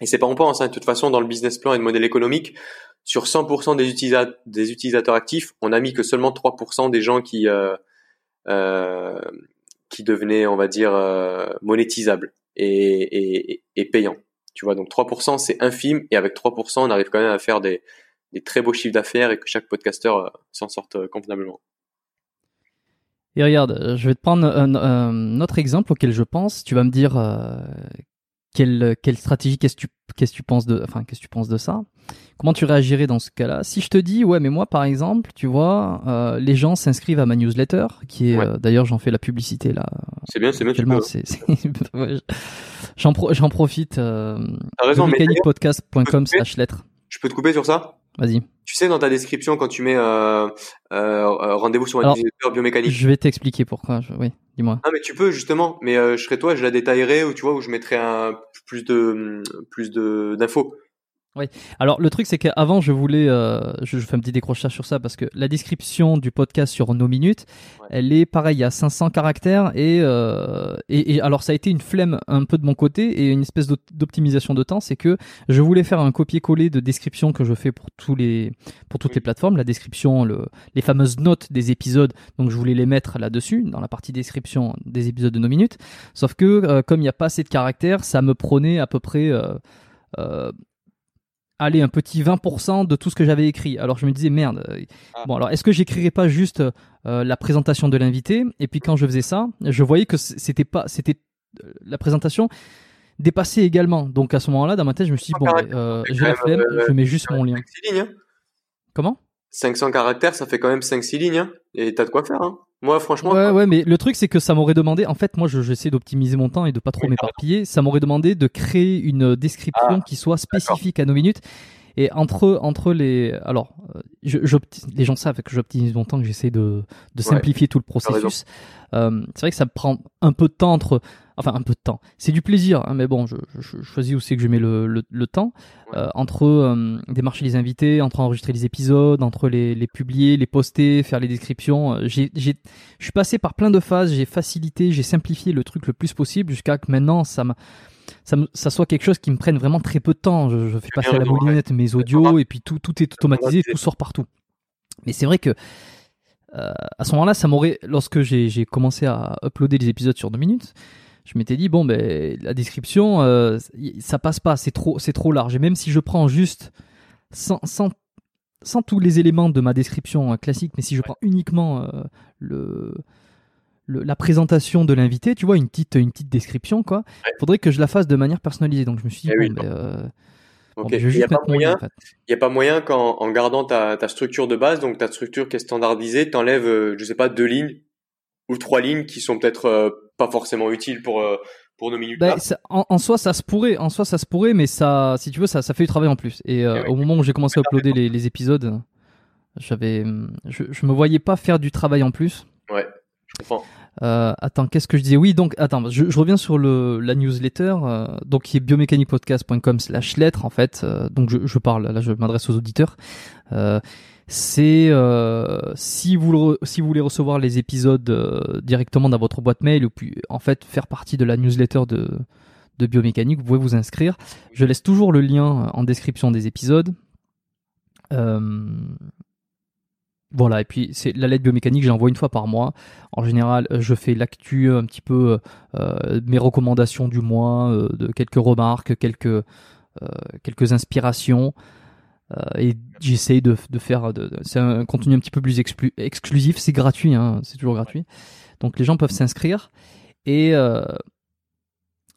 Et c'est pas on pense, hein, de toute façon, dans le business plan et le modèle économique, sur cent pour cent des, utilisa- des utilisateurs actifs, on a mis que seulement trois pour cent des gens qui euh, euh, qui devenaient, on va dire, euh, monétisables et, et, et payants. Tu vois, donc trois pour cent, c'est infime, et avec trois pour cent, on arrive quand même à faire des, des très beaux chiffres d'affaires et que chaque podcasteur euh, s'en sorte euh, convenablement. Et regarde, je vais te prendre un, un autre exemple auquel je pense. Tu vas me dire euh, quelle, quelle stratégie, qu'est-ce que tu Qu'est-ce que tu penses de, enfin, qu'est-ce que tu penses de ça ? Comment tu réagirais dans ce cas-là ? Si je te dis, ouais, mais moi, par exemple, tu vois, euh, les gens s'inscrivent à ma newsletter, qui est, ouais. euh, d'ailleurs, j'en fais la publicité là. C'est bien, c'est bien. Tellement, c'est, c'est... ouais, j'en, pro... j'en profite. Euh... T'as raison, mais mécanique podcast point com slash lettres. Je peux te couper sur ça ? Vas-y. Tu sais, dans ta description, quand tu mets euh, euh, rendez-vous sur ma Alors, newsletter biomécanique. Je vais t'expliquer pourquoi. Je... Oui, dis-moi. Ah, mais tu peux justement. Mais euh, je serais toi, je la détaillerais ou tu vois où je mettrais un plus de plus de d'infos. Oui. Alors le truc, c'est qu'avant, je voulais, euh, je, je fais un petit décrochage sur ça parce que la description du podcast sur Knowminute, ouais. elle est pareille à cinq cents caractères et, euh, et et alors ça a été une flemme un peu de mon côté et une espèce d'optimisation de temps, c'est que je voulais faire un copier-coller de description que je fais pour tous les pour toutes oui. les plateformes, la description, le, les fameuses notes des épisodes, donc je voulais les mettre là-dessus dans la partie description des épisodes de Knowminute. Sauf que euh, comme il n'y a pas assez de caractères, ça me prenait à peu près euh, euh, Allez, un petit vingt pour cent de tout ce que j'avais écrit. Alors, je me disais, merde, ah. bon, alors, est-ce que j'écrirais pas juste euh, la présentation de l'invité ? Et puis, quand je faisais ça, je voyais que c'était pas, c'était euh, la présentation dépassée également. Donc, à ce moment-là, dans ma tête, je me suis dit, bon, euh, j'ai la flemme, je mets juste mon lien. Comment ? cinq cents caractères, ça fait quand même cinq six lignes, hein, et t'as de quoi faire, hein. Moi, franchement. Ouais, ouais, mais le truc, c'est que ça m'aurait demandé, en fait, moi, je, j'essaie d'optimiser mon temps et de pas trop oui, m'éparpiller. Ça m'aurait demandé de créer une description ah, qui soit spécifique d'accord. à Knowminute. Et entre, entre les, alors, je, je, les gens savent que j'optimise mon temps, que j'essaie de, de simplifier ouais, tout le processus. Euh, c'est vrai que ça me prend un peu de temps entre, enfin, un peu de temps. C'est du plaisir, hein, mais bon, je, je, je choisis où c'est que je mets le, le, le temps. Ouais. Euh, entre, euh, démarcher les invités, entre enregistrer les épisodes, entre les, les publier, les poster, faire les descriptions. J'ai, j'ai, je suis passé par plein de phases, j'ai facilité, j'ai simplifié le truc le plus possible jusqu'à que maintenant, ça m'a, Ça, me, ça soit quelque chose qui me prenne vraiment très peu de temps. Je, je fais passer à la moulinette mes audios et puis tout, tout est automatisé, tout sort partout. Mais c'est vrai que euh, à ce moment-là, ça m'aurait, lorsque j'ai, j'ai commencé à uploader les épisodes sur Knowminute, je m'étais dit bon ben la description euh, ça passe pas, c'est trop, c'est trop large. Et même si je prends juste sans, sans, sans tous les éléments de ma description classique, mais si je prends uniquement euh, le Le, la présentation de l'invité, tu vois, une petite, une petite description, quoi. Il ouais. faudrait que je la fasse de manière personnalisée. Donc, je me suis dit, eh bon, oui, ben, euh, okay. bon, il n'y a, en fait. a pas moyen qu'en en gardant ta, ta structure de base, donc ta structure qui est standardisée, t'enlèves, euh, je sais pas, deux lignes ou trois lignes qui sont peut-être euh, pas forcément utiles pour, euh, pour Knowminute. Ben, ça, en, en soi, ça se pourrait, en soi, ça se pourrait, mais ça, si tu veux, ça, ça fait du travail en plus. Et euh, eh au oui. moment où j'ai commencé à uploader les, les épisodes, j'avais, je, je me voyais pas faire du travail en plus. Ouais. Enfin. Euh, attends, qu'est-ce que je disais ? Oui, donc attends, je, je reviens sur le, la newsletter, euh, donc qui est biomécanique podcast point com slash lettre en fait. Euh, donc je, je parle, là, je m'adresse aux auditeurs. Euh, c'est euh, si vous le, si vous voulez recevoir les épisodes euh, directement dans votre boîte mail ou puis en fait faire partie de la newsletter de de Biomécanique, vous pouvez vous inscrire. Je laisse toujours le lien en description des épisodes. Euh, Voilà, et puis c'est la lettre biomécanique, j'envoie une fois par mois. En général, je fais l'actu, un petit peu euh, mes recommandations du mois, euh, de quelques remarques, quelques, euh, quelques inspirations. Euh, et j'essaye de, de faire... De, de, c'est un contenu un petit peu plus exclu, exclusif, c'est gratuit, hein, c'est toujours gratuit. Donc les gens peuvent s'inscrire. Et, euh,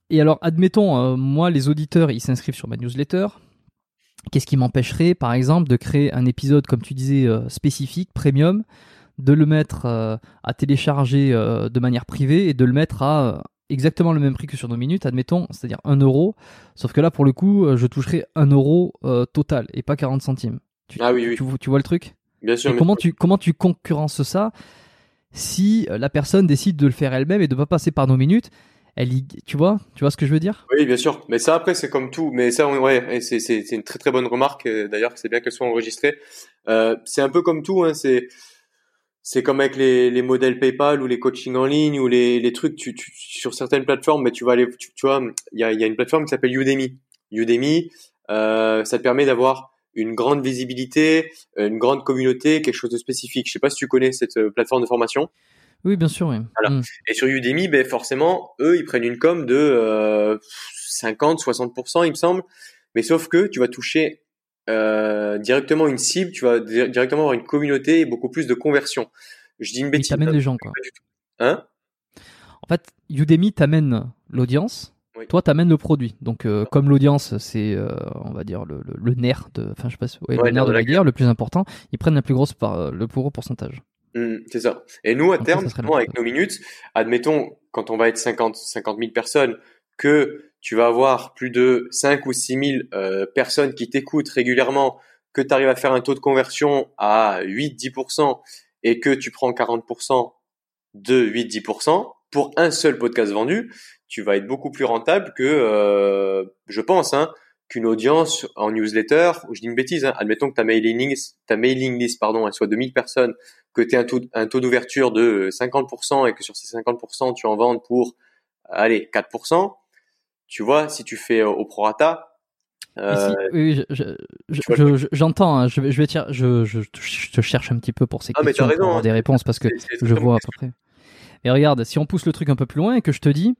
et alors, admettons, euh, moi, les auditeurs, ils s'inscrivent sur ma newsletter. Qu'est-ce qui m'empêcherait, par exemple, de créer un épisode, comme tu disais, euh, spécifique, premium, de le mettre euh, à télécharger euh, de manière privée et de le mettre à euh, exactement le même prix que sur Knowminute, admettons, c'est-à-dire un euro, sauf que là, pour le coup, euh, je toucherai un euro euh, total et pas quarante centimes. Tu, ah oui, oui. Tu, tu vois le truc ? Bien sûr. Et comment, tu, comment tu concurrences ça si la personne décide de le faire elle-même et de ne pas passer par Knowminute ? Elle y... tu vois, tu vois ce que je veux dire ? Oui, bien sûr. Mais ça, après, c'est comme tout. Mais ça, ouais, c'est, c'est, c'est une très très bonne remarque. D'ailleurs, c'est bien qu'elle soit enregistrée. Euh, c'est un peu comme tout. Hein. C'est, c'est comme avec les, les modèles PayPal ou les coachings en ligne ou les, les trucs. Tu, tu, sur certaines plateformes, mais tu vas aller, tu, tu vois, il y a, il y a une plateforme qui s'appelle Udemy. Udemy, euh, ça te permet d'avoir une grande visibilité, une grande communauté, quelque chose de spécifique. Je sais pas si tu connais cette plateforme de formation. Oui, bien sûr, oui. Voilà. Mm. Et sur Udemy, ben, forcément, eux, ils prennent une com de euh, cinquante à soixante pour cent, il me semble. Mais sauf que tu vas toucher euh, directement une cible, tu vas di- directement avoir une communauté et beaucoup plus de conversion. Je dis une bêtise. Mais t'amènes les gens, quoi. Hein ? En fait, Udemy t'amène l'audience, oui. Toi, t'amènes le produit. Donc, euh, comme l'audience, c'est, euh, on va dire, le, le, le nerf de, enfin, je sais pas, ouais, ouais, le nerf de la guerre, le plus important, ils prennent la plus grosse par, euh, le plus gros pourcentage. Mmh, c'est ça. Et nous, à en terme, fait, avec nos minutes, admettons, quand on va être cinquante, cinquante mille personnes, que tu vas avoir plus de cinq ou six mille euh, personnes qui t'écoutent régulièrement, que tu arrives à faire un taux de conversion à huit à dix pour cent et que tu prends quarante pour cent de huit à dix pour cent pour un seul podcast vendu, tu vas être beaucoup plus rentable que, euh, je pense, hein, qu'une audience en newsletter, je dis une bêtise, hein, admettons que ta mailing list, ta mailing list, pardon, elle soit de mille personnes, que tu aies un taux, un taux d'ouverture de cinquante pour cent et que sur ces cinquante pour cent, tu en vends pour, allez, quatre pour cent. Tu vois, si tu fais au prorata. Euh, si, oui, je, je, je, je, j'entends, hein, je, je vais dire, je, je, je te cherche un petit peu pour ces ah, questions, mais t'as raison, pour avoir des réponses parce que c'est, c'est je vois à peu près. Et regarde, si on pousse le truc un peu plus loin et que je te dis,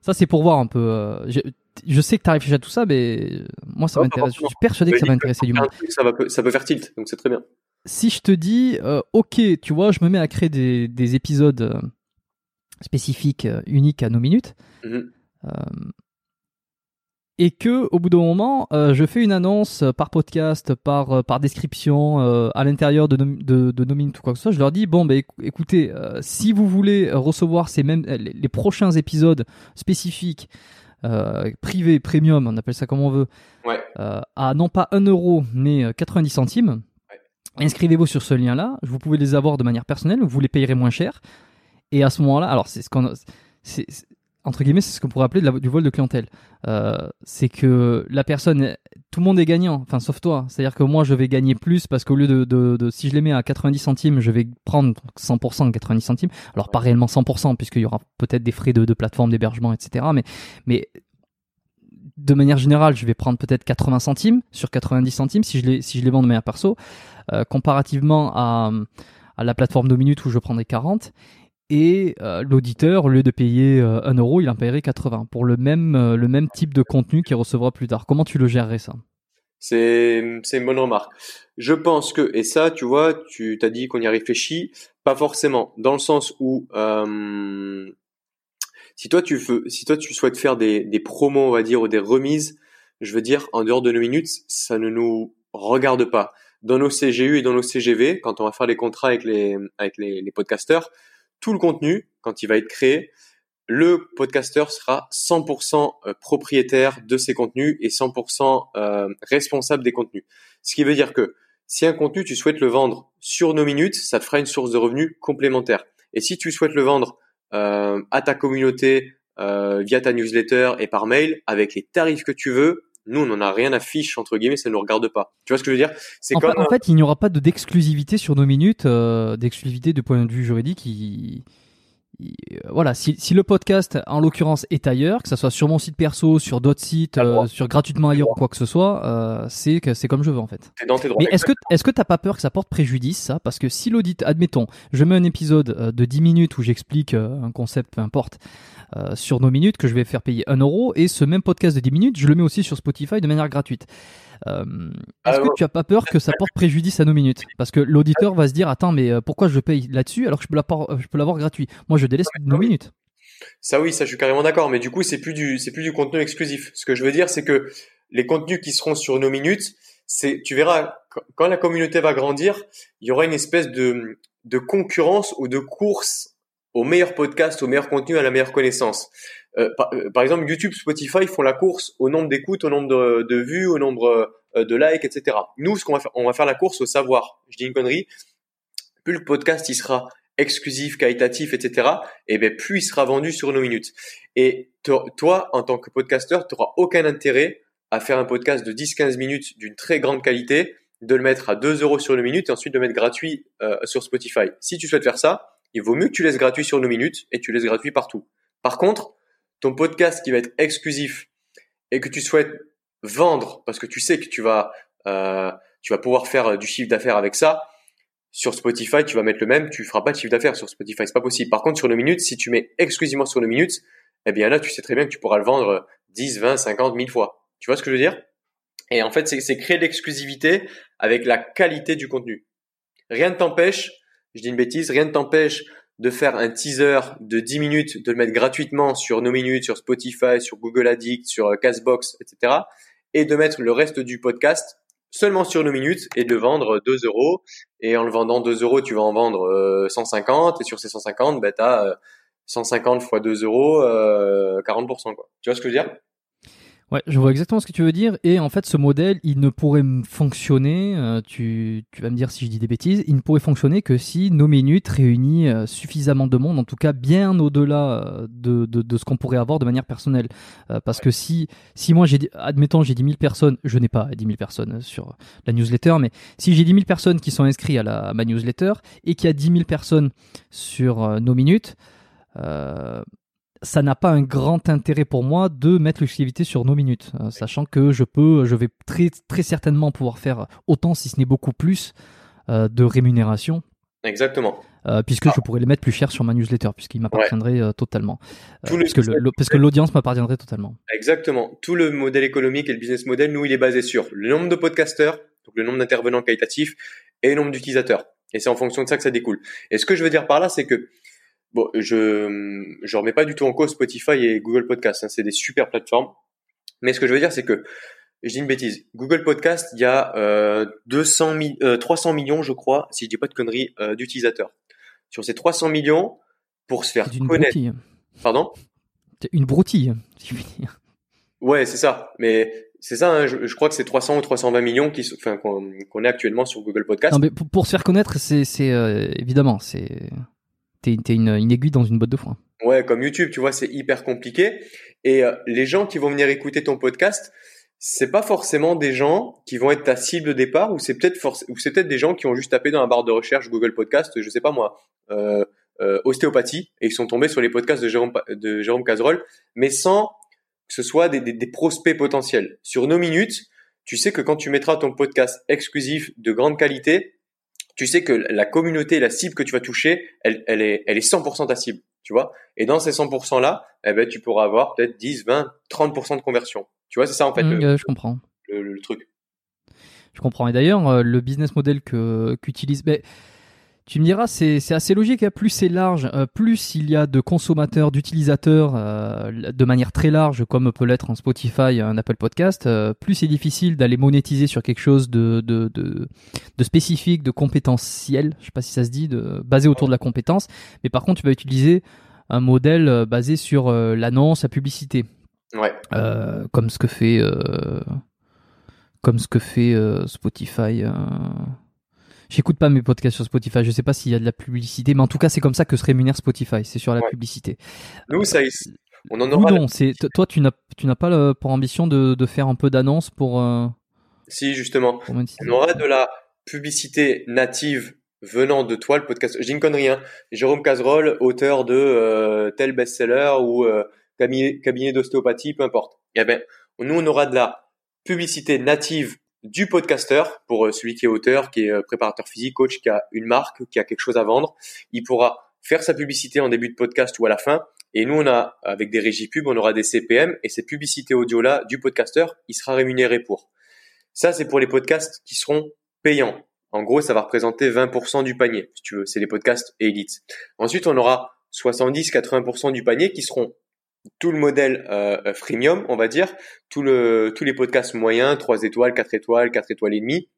ça c'est pour voir un peu, euh, je, je sais que tu as réfléchi à tout ça, mais moi ça oh, m'intéresse, je suis persuadé que ça va intéresser du monde. Ça, va, ça peut faire tilt, donc c'est très bien. Si je te dis, euh, ok, tu vois, je me mets à créer des, des épisodes euh, spécifiques, euh, uniques à Knowminute, mm-hmm. euh, et que au bout d'un moment, euh, je fais une annonce par podcast, par euh, par description euh, à l'intérieur de de, de Knowminute ou quoi que ce soit, je leur dis bon ben bah, écoutez, euh, si vous voulez recevoir ces mêmes les, les prochains épisodes spécifiques euh, privés, premium, on appelle ça comme on veut, ouais. euh, à non pas un euro mais quatre-vingt-dix centimes, ouais. Inscrivez-vous sur ce lien-là. Vous pouvez les avoir de manière personnelle, vous les payerez moins cher. Et à ce moment-là, alors c'est ce qu'on a, c'est, c'est entre guillemets, c'est ce qu'on pourrait appeler de la, du vol de clientèle. Euh, c'est que la personne, tout le monde est gagnant, enfin sauf toi. C'est-à-dire que moi, je vais gagner plus parce qu'au lieu de, de, de si je les mets à quatre-vingt-dix centimes, je vais prendre cent pour cent de quatre-vingt-dix centimes. Alors pas réellement cent pour cent, puisqu'il y aura peut-être des frais de, de plateforme, d'hébergement, et cetera. Mais, mais de manière générale, je vais prendre peut-être quatre-vingts centimes sur quatre-vingt-dix centimes si je les, si je les vends de manière perso, euh, comparativement à, à la plateforme Knowminute où je prendrai quarante. Et euh, l'auditeur, au lieu de payer euh, un euro, il en paierait quatre-vingts pour le même, euh, le même type de contenu qu'il recevra plus tard. Comment tu le gérerais ça ? C'est, c'est une bonne remarque. Je pense que, et ça, tu vois, tu t'as dit qu'on y a réfléchi, pas forcément, dans le sens où euh, si, toi, tu veux, si toi tu souhaites faire des, des promos, on va dire, ou des remises, je veux dire, en dehors de nos minutes, ça ne nous regarde pas. Dans nos C G U et dans nos C G V, quand on va faire les contrats avec les, avec les, les podcasteurs, tout le contenu, quand il va être créé, le podcasteur sera cent pour cent propriétaire de ses contenus et cent pour cent euh, responsable des contenus. Ce qui veut dire que si un contenu, tu souhaites le vendre sur Knowminute, ça te fera une source de revenus complémentaire. Et si tu souhaites le vendre euh, à ta communauté euh, via ta newsletter et par mail, avec les tarifs que tu veux, nous, on n'en a rien à fiche, entre guillemets, ça ne nous regarde pas. Tu vois ce que je veux dire ? C'est en, comme... fa- en fait, il n'y aura pas de, d'exclusivité sur Knowminute, euh, d'exclusivité du point de vue juridique. Il... Il... Voilà, si, si le podcast, en l'occurrence, est ailleurs, que ça soit sur mon site perso, sur d'autres sites, euh, sur gratuitement ailleurs ou quoi que ce soit, euh, c'est, que, c'est comme je veux, en fait. C'est dans tes droits. Mais est-ce que, est-ce que t'as pas peur que ça porte préjudice, ça ? Parce que si l'audit, admettons, je mets un épisode de dix minutes où j'explique un concept, peu importe, Euh, sur Knowminute que je vais faire payer un euro, et ce même podcast de dix minutes je le mets aussi sur Spotify de manière gratuite. Euh, est-ce que tu n'as pas peur que ça porte préjudice à Knowminute ? Parce que l'auditeur va se dire attends, mais pourquoi je paye là-dessus alors que je peux l'avoir, je peux l'avoir gratuit ? Moi je délaisse Knowminute. Ça oui, ça je suis carrément d'accord, mais du coup c'est plus du, c'est plus du contenu exclusif. Ce que je veux dire, c'est que les contenus qui seront sur Knowminute, c'est, tu verras quand la communauté va grandir, il y aura une espèce de, de concurrence ou de course au meilleur podcast, au meilleur contenu, à la meilleure connaissance. Euh, par, euh, par exemple, YouTube, Spotify font la course au nombre d'écoutes, au nombre de, de vues, au nombre euh, de likes, et cetera. Nous, ce qu'on va faire, on va faire la course au savoir. Je dis une connerie. Plus le podcast il sera exclusif, qualitatif, et cetera, et ben plus il sera vendu sur Knowminute. Et toi, en tant que podcasteur, tu n'auras aucun intérêt à faire un podcast de dix à quinze minutes d'une très grande qualité, de le mettre à deux euros sur Knowminute et ensuite de le mettre gratuit euh, sur Spotify. Si tu souhaites faire ça, il vaut mieux que tu laisses gratuit sur Knowminute et tu laisses gratuit partout. Par contre, ton podcast qui va être exclusif et que tu souhaites vendre parce que tu sais que tu vas, euh, tu vas pouvoir faire du chiffre d'affaires avec ça, sur Spotify, tu vas mettre le même, tu feras pas de chiffre d'affaires sur Spotify, c'est pas possible. Par contre, sur Knowminute, si tu mets exclusivement sur Knowminute, eh bien là, tu sais très bien que tu pourras le vendre dix, vingt, cinquante, mille fois. Tu vois ce que je veux dire ? Et en fait, c'est, c'est créer l'exclusivité avec la qualité du contenu. Rien ne t'empêche, je dis une bêtise, rien ne t'empêche de faire un teaser de dix minutes, de le mettre gratuitement sur Knowminute, sur Spotify, sur Google Addict, sur Castbox, et cetera. Et de mettre le reste du podcast seulement sur Knowminute et de vendre deux euros. Et en le vendant deux euros, tu vas en vendre cent cinquante. Et sur ces cent cinquante, ben, tu as cent cinquante fois deux euros, quarante pour cent, quoi. Tu vois ce que je veux dire ? Ouais, je vois exactement ce que tu veux dire. Et en fait, ce modèle, il ne pourrait fonctionner, euh, tu, tu vas me dire si je dis des bêtises, il ne pourrait fonctionner que si Knowminute réunit euh, suffisamment de monde, en tout cas bien au-delà de, de, de ce qu'on pourrait avoir de manière personnelle. Euh, parce que si, si moi, j'ai, admettons, j'ai dix mille personnes, je n'ai pas dix mille personnes sur la newsletter, mais si j'ai dix mille personnes qui sont inscrites à, la, à ma newsletter et qu'il y a dix mille personnes sur euh, Knowminute, euh, ça n'a pas un grand intérêt pour moi de mettre l'exclusivité sur Knowminute, euh, sachant que je peux, je vais très, très certainement pouvoir faire autant, si ce n'est beaucoup plus, euh, de rémunération. Exactement. Euh, puisque ah. je pourrais les mettre plus cher sur ma newsletter, puisqu'il m'appartiendrait ouais. totalement. Euh, parce, que le, le, parce que l'audience m'appartiendrait totalement. Exactement. Tout le modèle économique et le business model, nous, il est basé sur le nombre de podcasteurs, donc le nombre d'intervenants qualitatifs et le nombre d'utilisateurs. Et c'est en fonction de ça que ça découle. Et ce que je veux dire par là, c'est que Bon, je je remets pas du tout en cause Spotify et Google Podcasts, hein, c'est des super plateformes. Mais ce que je veux dire, c'est que, je dis une bêtise, Google Podcasts, il y a euh, deux cents mi- euh, trois cents millions, je crois, si je dis pas de conneries, euh, d'utilisateurs. Sur ces trois cents millions, pour se faire c'est une connaître... Broutille. Pardon ? C'est une broutille, si je veux dire. Ouais, c'est ça. Mais c'est ça, hein, je, je crois que c'est trois cents ou trois cent vingt millions qui, enfin, qu'on, qu'on est actuellement sur Google Podcasts. Non, mais pour, pour se faire connaître, c'est, c'est euh, évidemment, c'est... T'es, t'es une, une aiguille dans une botte de foin. Ouais, comme YouTube, tu vois, c'est hyper compliqué. Et euh, les gens qui vont venir écouter ton podcast, c'est pas forcément des gens qui vont être ta cible de départ, ou c'est peut-être forc- ou c'est peut-être des gens qui ont juste tapé dans la barre de recherche Google Podcast, je sais pas moi, euh, euh, ostéopathie, et ils sont tombés sur les podcasts de Jérôme de Jérôme Cazerolle, mais sans que ce soit des, des, des prospects potentiels. Sur Knowminute, tu sais que quand tu mettras ton podcast exclusif de grande qualité, tu sais que la communauté, la cible que tu vas toucher, elle, elle est, elle est cent pour cent ta cible, tu vois. Et dans ces cent pour cent là, eh ben, tu pourras avoir peut-être dix, vingt, trente pour cent de conversion. Tu vois, c'est ça en fait. Mmh, le, je comprends. Le, le, le truc. Je comprends. Et d'ailleurs, le business model que, qu'utilise, ben, tu me diras, c'est, c'est assez logique. Hein. Plus c'est large, plus il y a de consommateurs, d'utilisateurs euh, de manière très large, comme peut l'être un Spotify, un Apple Podcast, euh, plus c'est difficile d'aller monétiser sur quelque chose de, de, de, de spécifique, de compétentiel, je ne sais pas si ça se dit, de, basé autour de la compétence. Mais par contre, tu vas utiliser un modèle basé sur l'annonce, la publicité. Ouais. Euh, comme ce que fait, euh, comme ce que fait euh, Spotify. Euh... J'écoute pas mes podcasts sur Spotify. Je sais pas s'il y a de la publicité, mais en tout cas, c'est comme ça que se rémunère Spotify. C'est sur la ouais. publicité. Nous, ça, on en aura. Nous, non, c'est toi, tu n'as, tu n'as pas le, pour ambition de, de faire un peu d'annonce pour. Euh... Si, justement, pour on aura de la publicité native venant de toi, le podcast. Je dis une connerie, hein. Jérôme Cazerolle, auteur de euh, tel best-seller ou. Euh, Cabinet, cabinet d'ostéopathie, peu importe. Eh ben, nous, on aura de la publicité native du podcasteur pour celui qui est auteur, qui est préparateur physique, coach, qui a une marque, qui a quelque chose à vendre. Il pourra faire sa publicité en début de podcast ou à la fin. Et nous, on a, avec des régies pub, on aura des C P M et ces publicités audio-là du podcasteur, il sera rémunéré pour. Ça, c'est pour les podcasts qui seront payants. En gros, ça va représenter vingt pour cent du panier, si tu veux. C'est les podcasts élites. Ensuite, on aura soixante-dix à quatre-vingts pour cent du panier qui seront tout le modèle euh, freemium, on va dire, tout le, tous les podcasts moyens, trois étoiles, quatre étoiles, quatre étoiles et demie,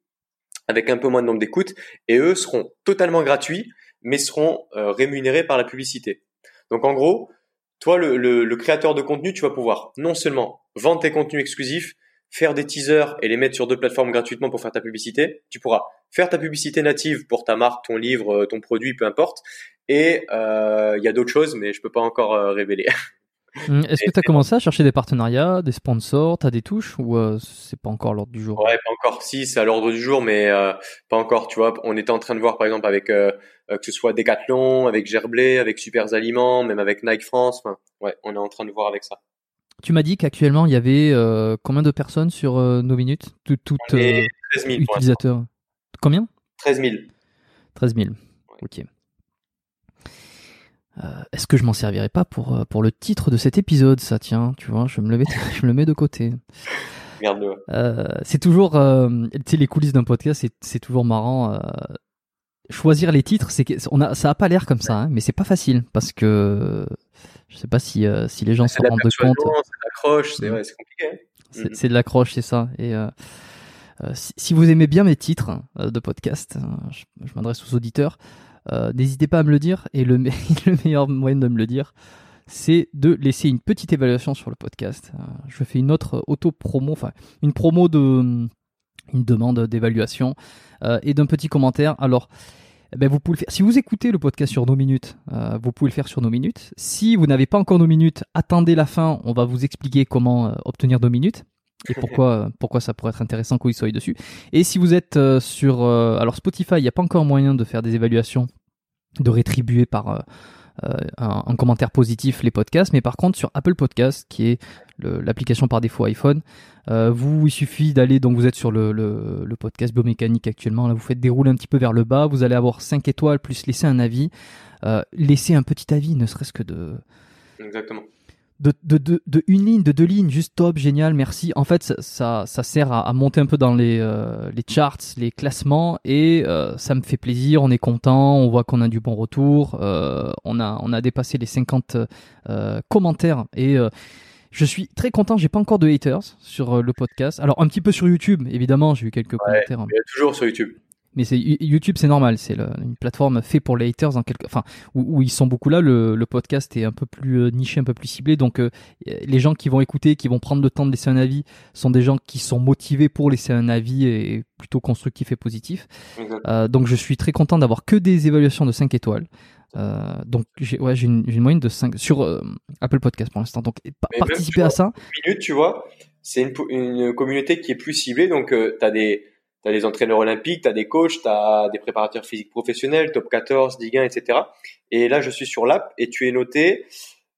avec un peu moins de nombre d'écoutes, et eux seront totalement gratuits, mais seront euh, rémunérés par la publicité. Donc en gros, toi, le, le, le créateur de contenu, tu vas pouvoir non seulement vendre tes contenus exclusifs, faire des teasers et les mettre sur deux plateformes gratuitement pour faire ta publicité, tu pourras faire ta publicité native pour ta marque, ton livre, ton produit, peu importe, et euh, y a d'autres choses, mais je peux pas encore euh, révéler. Est-ce que tu as commencé à chercher des partenariats, des sponsors, tu as des touches ou euh, c'est pas encore l'ordre du jour ? Ouais, pas encore. Si, c'est à l'ordre du jour, mais euh, pas encore. Tu vois, on était en train de voir, par exemple, avec euh, que ce soit Decathlon, avec Gerblay, avec Super Aliments, même avec Nike France. Enfin, ouais, on est en train de voir avec ça. Tu m'as dit qu'actuellement, il y avait euh, combien de personnes sur euh, Knowminute ? Tout, tout, on est treize mille euh, utilisateurs. Combien ? treize mille. treize mille, ouais. Ok. Euh, est-ce que je m'en servirais pas pour, pour le titre de cet épisode, ça, tiens, tu vois, je me le mets, je me le mets de côté. Merde. Euh, c'est toujours, euh, tu sais, les coulisses d'un podcast, c'est, c'est toujours marrant. Euh, choisir les titres, c'est, on a, ça a pas l'air comme ça, hein, mais c'est pas facile parce que je sais pas si, euh, si les gens s'en rendent compte. C'est de l'accroche, c'est, ouais, c'est compliqué. Hein. C'est, mmh. c'est de l'accroche, c'est ça. Et euh, euh, si, si vous aimez bien mes titres euh, de podcast, euh, je, je m'adresse aux auditeurs. Euh, n'hésitez pas à me le dire et le, me- le meilleur moyen de me le dire c'est de laisser une petite évaluation sur le podcast. Euh, je fais une autre auto-promo, enfin une promo de une demande d'évaluation euh, et d'un petit commentaire. Alors eh ben vous pouvez le faire. Si vous écoutez le podcast sur Knowminute, euh, vous pouvez le faire sur Knowminute. Si vous n'avez pas encore Knowminute, attendez la fin, on va vous expliquer comment euh, obtenir Knowminute et pourquoi, pourquoi ça pourrait être intéressant qu'on y soit dessus. Et si vous êtes euh, sur... Euh, alors Spotify, il n'y a pas encore moyen de faire des évaluations, de rétribuer par euh, un, un commentaire positif les podcasts, mais par contre sur Apple Podcasts, qui est le, l'application par défaut iPhone, euh, vous, il suffit d'aller... Donc vous êtes sur le, le, le podcast Biomécanique actuellement, là vous faites dérouler un petit peu vers le bas, vous allez avoir cinq étoiles, plus laisser un avis, euh, laisser un petit avis, ne serait-ce que de... Exactement. De, de, de, de une ligne, de deux lignes, juste top, génial, merci. En fait, ça, ça, ça sert à, à monter un peu dans les, euh, les charts, les classements, et euh, ça me fait plaisir, on est content, on voit qu'on a du bon retour, euh, on, a, on a dépassé les cinquante euh, commentaires, et euh, Je suis très content, j'ai pas encore de haters sur le podcast. Alors un petit peu sur YouTube, évidemment, j'ai eu quelques ouais, commentaires. Hein. Toujours sur YouTube. Mais c'est YouTube, c'est normal, c'est le, une plateforme faite pour les haters, en quelque, enfin où, où ils sont beaucoup là. Le, le podcast est un peu plus niché, un peu plus ciblé, donc euh, les gens qui vont écouter, qui vont prendre le temps de laisser un avis, sont des gens qui sont motivés pour laisser un avis et, et plutôt constructif et positif. Euh, donc je suis très content d'avoir que des évaluations de cinq étoiles. Euh, donc j'ai, ouais, j'ai, une, j'ai une moyenne de cinq sur euh, Apple Podcasts pour l'instant. Donc pa- participer à vois, ça. Minutes, tu vois, c'est une, une communauté qui est plus ciblée, donc euh, t'as des T'as des entraîneurs olympiques, t'as des coachs, t'as des préparateurs physiques professionnels, top quatorze, Ligue un, et cetera. Et là, je suis sur l'app et tu es noté,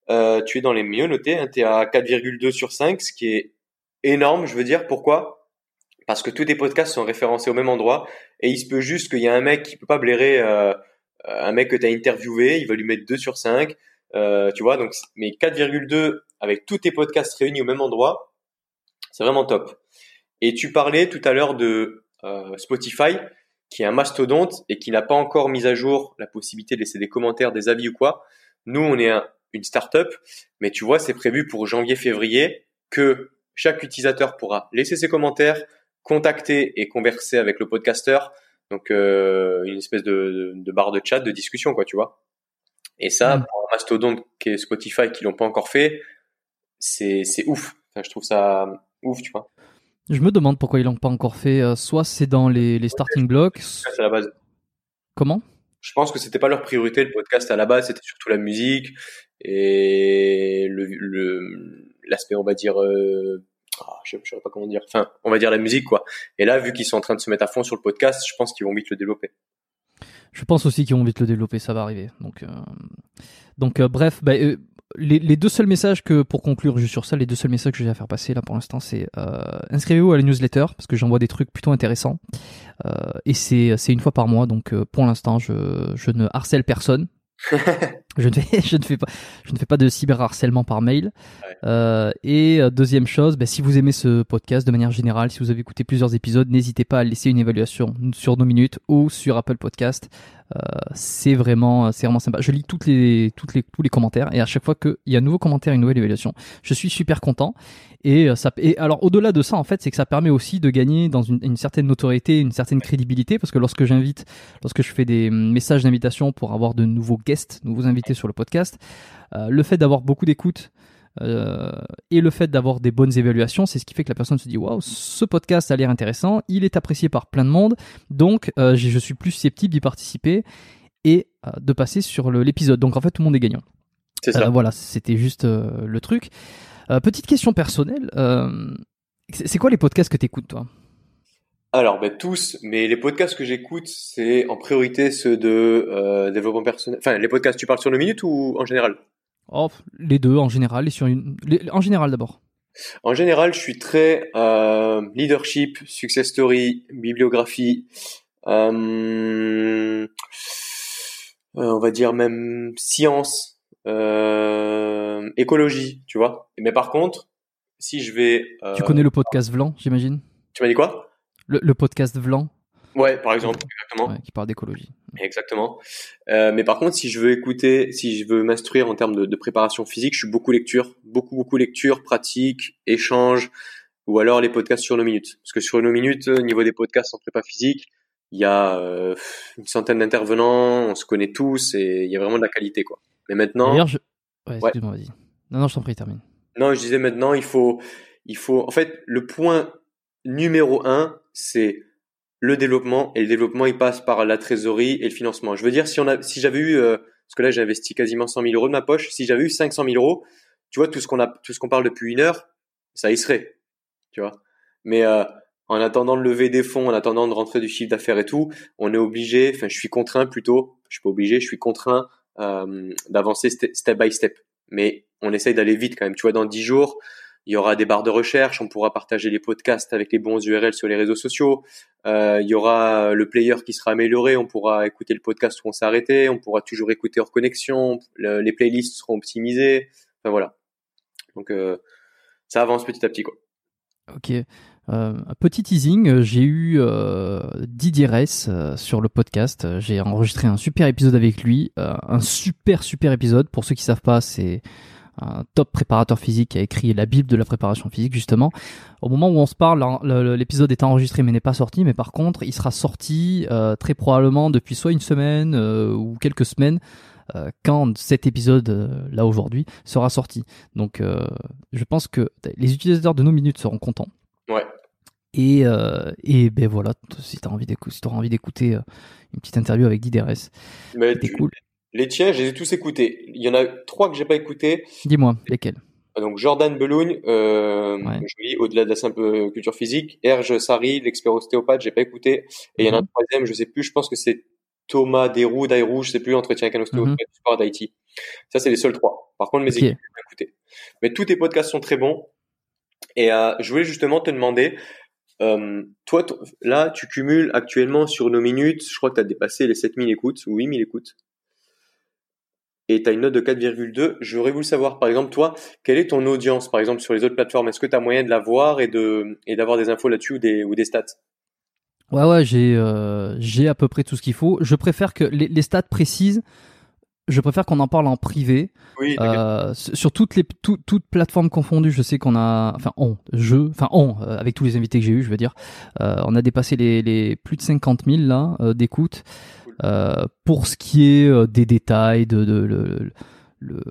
euh, tu es dans les mieux notés, hein, t'es à quatre virgule deux sur cinq, ce qui est énorme, je veux dire. Pourquoi ? Parce que tous tes podcasts sont référencés au même endroit et il se peut juste qu'il y a un mec qui peut pas blairer, euh, un mec que t'as interviewé, il va lui mettre deux sur cinq, euh, tu vois. Donc, mais quatre virgule deux avec tous tes podcasts réunis au même endroit, c'est vraiment top. Et tu parlais tout à l'heure de Spotify, qui est un mastodonte et qui n'a pas encore mis à jour la possibilité de laisser des commentaires, des avis ou quoi. Nous, on est un, une start-up, mais tu vois, c'est prévu pour janvier-février que chaque utilisateur pourra laisser ses commentaires, contacter et converser avec le podcasteur. Donc, euh, une espèce de, de, de barre de chat, de discussion, quoi, tu vois. Et ça, mmh. pour un mastodonte qui est Spotify, qui l'ont pas encore fait, c'est, c'est ouf. Enfin, je trouve ça ouf, tu vois. Je me demande pourquoi ils l'ont pas encore fait. Euh, soit c'est dans les, les starting blocks. C'est à la base. Comment ? Je pense que c'était pas leur priorité, le podcast à la base, c'était surtout la musique et le, le l'aspect, on va dire, euh, oh, je, je sais pas comment dire. Enfin, on va dire la musique, quoi. Et là, vu qu'ils sont en train de se mettre à fond sur le podcast, je pense qu'ils vont vite le développer. Je pense aussi qu'ils vont vite le développer, ça va arriver. Donc, euh, donc euh, bref, bah, euh, Les, les deux seuls messages que, pour conclure juste sur ça, les deux seuls messages que j'ai à faire passer là pour l'instant, c'est euh, inscrivez-vous à la newsletter parce que j'envoie des trucs plutôt intéressants euh, et c'est, c'est une fois par mois, donc euh, pour l'instant je, je ne harcèle personne. je, ne fais, je, ne fais pas, je ne fais pas de cyberharcèlement par mail. Ouais. Euh, et deuxième chose, ben, si vous aimez ce podcast de manière générale, si vous avez écouté plusieurs épisodes, n'hésitez pas à laisser une évaluation sur Knowminute ou sur Apple Podcasts. Euh, c'est, vraiment, c'est vraiment sympa. Je lis toutes les, toutes les, tous les commentaires et à chaque fois qu'il y a un nouveau commentaire, une nouvelle évaluation, je suis super content. Et, ça, et alors, au-delà de ça, en fait, c'est que ça permet aussi de gagner dans une, une certaine notoriété, une certaine crédibilité parce que lorsque j'invite, lorsque je fais des messages d'invitation pour avoir de nouveaux guests, nouveaux invités sur le podcast, euh, le fait d'avoir beaucoup d'écoute euh, et le fait d'avoir des bonnes évaluations, c'est ce qui fait que la personne se dit waouh, ce podcast a l'air intéressant, il est apprécié par plein de monde, donc euh, je suis plus susceptible d'y participer et euh, de passer sur le, l'épisode. Donc en fait, tout le monde est gagnant. C'est ça. Euh, voilà, c'était juste euh, le truc. Euh, petite question personnelle, euh, c'est, c'est quoi les podcasts que tu écoutes, toi ? Alors, ben, tous, mais les podcasts que j'écoute, c'est en priorité ceux de euh, développement personnel. Enfin, les podcasts, tu parles sur Knowminute ou en général ? Oh, les deux, en général, et sur une... les... en général d'abord. En général, je suis très euh, leadership, success story, bibliographie, euh, euh, on va dire même science, euh, écologie, tu vois. Mais par contre, si je vais... Euh... Tu connais le podcast Vlan, j'imagine ? Tu m'as dit quoi ? Le, le podcast Vlan. Ouais, par exemple, exactement. Ouais, qui parle d'écologie. Exactement. Euh, mais par contre, si je veux écouter, si je veux m'instruire en termes de, de préparation physique, je suis beaucoup lecture, beaucoup, beaucoup lecture, pratique, échange, ou alors les podcasts sur Knowminute. Parce que sur Knowminute, au niveau des podcasts en prépa physique, il y a euh, une centaine d'intervenants, on se connaît tous et il y a vraiment de la qualité, quoi. Mais maintenant. D'ailleurs, je... ouais, excuse-moi, ouais. Vas-y. Non, non, je t'en prie, termine. Non, je disais maintenant, il faut, il faut, en fait, le point numéro un, c'est le développement, et le développement, il passe par la trésorerie et le financement. Je veux dire, si on a, si j'avais eu, euh, parce que là, j'ai investi quasiment cent mille euros de ma poche, si j'avais eu cinq cent mille euros, tu vois, tout ce qu'on a, tout ce qu'on parle depuis une heure, ça y serait, tu vois. Mais, euh, en attendant de lever des fonds, en attendant de rentrer du chiffre d'affaires et tout, on est obligé, enfin, je suis contraint plutôt, je suis pas obligé, je suis contraint, euh, d'avancer step by step. Mais on essaye d'aller vite quand même. Tu vois, dans dix jours, il y aura des barres de recherche, on pourra partager les podcasts avec les bons U R L sur les réseaux sociaux. Euh, il y aura le player qui sera amélioré, on pourra écouter le podcast où on s'est arrêté, on pourra toujours écouter hors connexion, le, les playlists seront optimisées. Enfin voilà. Donc euh, ça avance petit à petit, quoi. Ok. Euh, petit teasing, j'ai eu euh, Didier Ress euh, sur le podcast. J'ai enregistré un super épisode avec lui, euh, un super super épisode. Pour ceux qui savent pas, c'est un top préparateur physique qui a écrit la Bible de la préparation physique, justement. Au moment où on se parle, l'épisode est enregistré mais n'est pas sorti, mais par contre, il sera sorti euh, très probablement depuis soit une semaine euh, ou quelques semaines euh, quand cet épisode, euh, là aujourd'hui, sera sorti. Donc, euh, je pense que les utilisateurs de Knowminute seront contents. Ouais. Et, euh, et ben voilà, si tu as envie d'écouter, si tu auras envie d'écouter une petite interview avec Didier S. Mais c'était cool. Les tiens, je les ai tous écoutés. Il y en a trois que j'ai pas écoutés. Dis-moi, lesquels? Donc, Jordan Belugne, euh, ouais. je lis au-delà de la simple culture physique. Erge Sari, l'expert ostéopathe, j'ai pas écouté. Et il mm-hmm. y en a un troisième, je sais plus, je pense que c'est Thomas Desroux, Dairou, je sais plus, entretien avec un ostéopathe mm-hmm. du sport d'Haïti. Ça, c'est les seuls trois. Par contre, mes okay. équipes, j'ai pas écouté. Mais tous tes podcasts sont très bons. Et, euh, je voulais justement te demander, Euh, toi, t- là, tu cumules actuellement sur Knowminute, je crois que tu as dépassé les sept mille écoutes ou huit mille écoutes et tu as une note de quatre virgule deux. J'aurais voulu savoir, par exemple, toi, quelle est ton audience, par exemple, sur les autres plateformes? Est-ce que tu as moyen de la voir et, de, et d'avoir des infos là-dessus ou des, ou des stats? Ouais, ouais, j'ai, euh, j'ai à peu près tout ce qu'il faut. Je préfère que les, les stats précises, je préfère qu'on en parle en privé. Oui, euh, sur toutes les tout, toutes plateformes confondues, je sais qu'on a, enfin on, je, enfin on, euh, avec tous les invités que j'ai eu, je veux dire, euh, on a dépassé les les plus de cinquante mille là euh, d'écoutes. Cool. Euh, pour ce qui est euh, des détails de de le le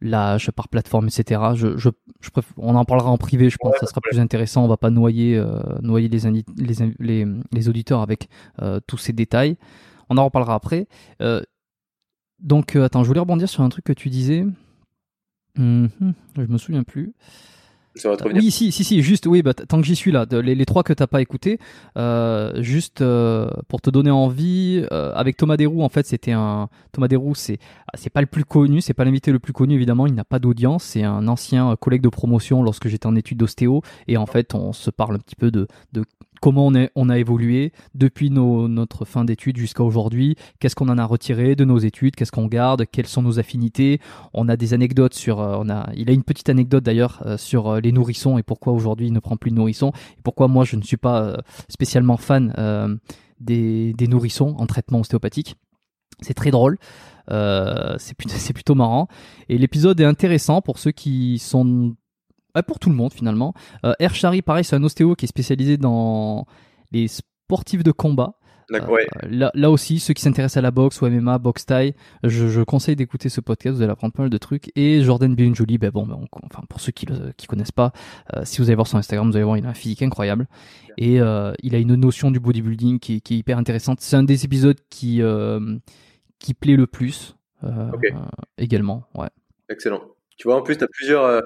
l'âge par plateforme, et cetera. Je je je préfère, on en parlera en privé, je pense, ouais, ça sera ouais. plus intéressant. On va pas noyer euh, noyer les indi- les, in- les les auditeurs avec euh, tous ces détails. On en reparlera après. Euh, Donc, euh, attends, je voulais rebondir sur un truc que tu disais. Mm-hmm, je me souviens plus. Ça va te revenir. Oui, si, si, si, juste, oui, bah, t- tant que j'y suis là, de, les, les trois que t'as pas écouté, euh, juste euh, pour te donner envie, euh, avec Thomas Desroux, en fait, c'était un. Thomas Desroux, c'est, c'est pas le plus connu, c'est pas l'invité le plus connu, évidemment, il n'a pas d'audience, c'est un ancien collègue de promotion lorsque j'étais en études d'ostéo, et en fait, on se parle un petit peu de. de Comment on, est, on a évolué depuis nos, notre fin d'études jusqu'à aujourd'hui? Qu'est-ce qu'on en a retiré de nos études? Qu'est-ce qu'on garde? Quelles sont nos affinités? On a des anecdotes sur. On a, il a une petite anecdote d'ailleurs sur les nourrissons et pourquoi aujourd'hui il ne prend plus de nourrissons et pourquoi moi je ne suis pas spécialement fan euh, des, des nourrissons en traitement ostéopathique. C'est très drôle, euh, c'est, plutôt, c'est plutôt marrant et l'épisode est intéressant pour ceux qui sont. Ah, pour tout le monde finalement. Euh, Ershari, pareil, c'est un ostéo qui est spécialisé dans les sportifs de combat. D'accord, euh, ouais. là, là aussi, ceux qui s'intéressent à la boxe ou M M A, boxe thaï, je, je conseille d'écouter ce podcast, vous allez apprendre pas mal de trucs. Et Jordan Belugne, ben bon, ben on, enfin, pour ceux qui ne connaissent pas, euh, si vous allez voir son Instagram, vous allez voir, il a un physique incroyable. Et euh, il a une notion du bodybuilding qui, qui est hyper intéressante. C'est un des épisodes qui, euh, qui plaît le plus euh, okay. euh, également. Ouais. Excellent. Tu vois, en plus, tu as plusieurs... Euh...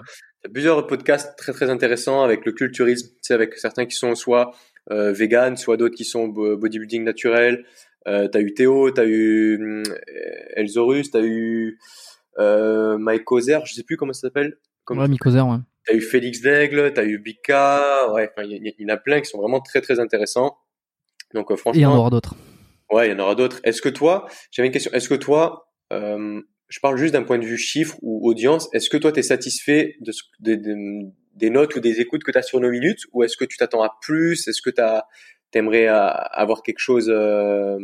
Plusieurs podcasts très très intéressants avec le culturisme, tu sais, avec certains qui sont soit euh, vegan, soit d'autres qui sont bodybuilding naturel. Euh, t'as eu Théo, t'as eu euh, Elzorus, t'as eu euh, Mike Ozer, je sais plus comment ça s'appelle. Comme ouais, Mike Ozer, ouais. T'as eu Félix Daigle, t'as eu Bika, ouais, il y, y en a plein qui sont vraiment très très intéressants. Donc euh, franchement. Et il y en aura d'autres. Ouais, il y en aura d'autres. Est-ce que toi, j'avais une question, est-ce que toi, euh, je parle juste d'un point de vue chiffre ou audience. Est-ce que toi, tu es satisfait de, de, de, des notes ou des écoutes que tu as sur Knowminute ou est-ce que tu t'attends à plus? Est-ce que tu aimerais avoir quelque chose euh,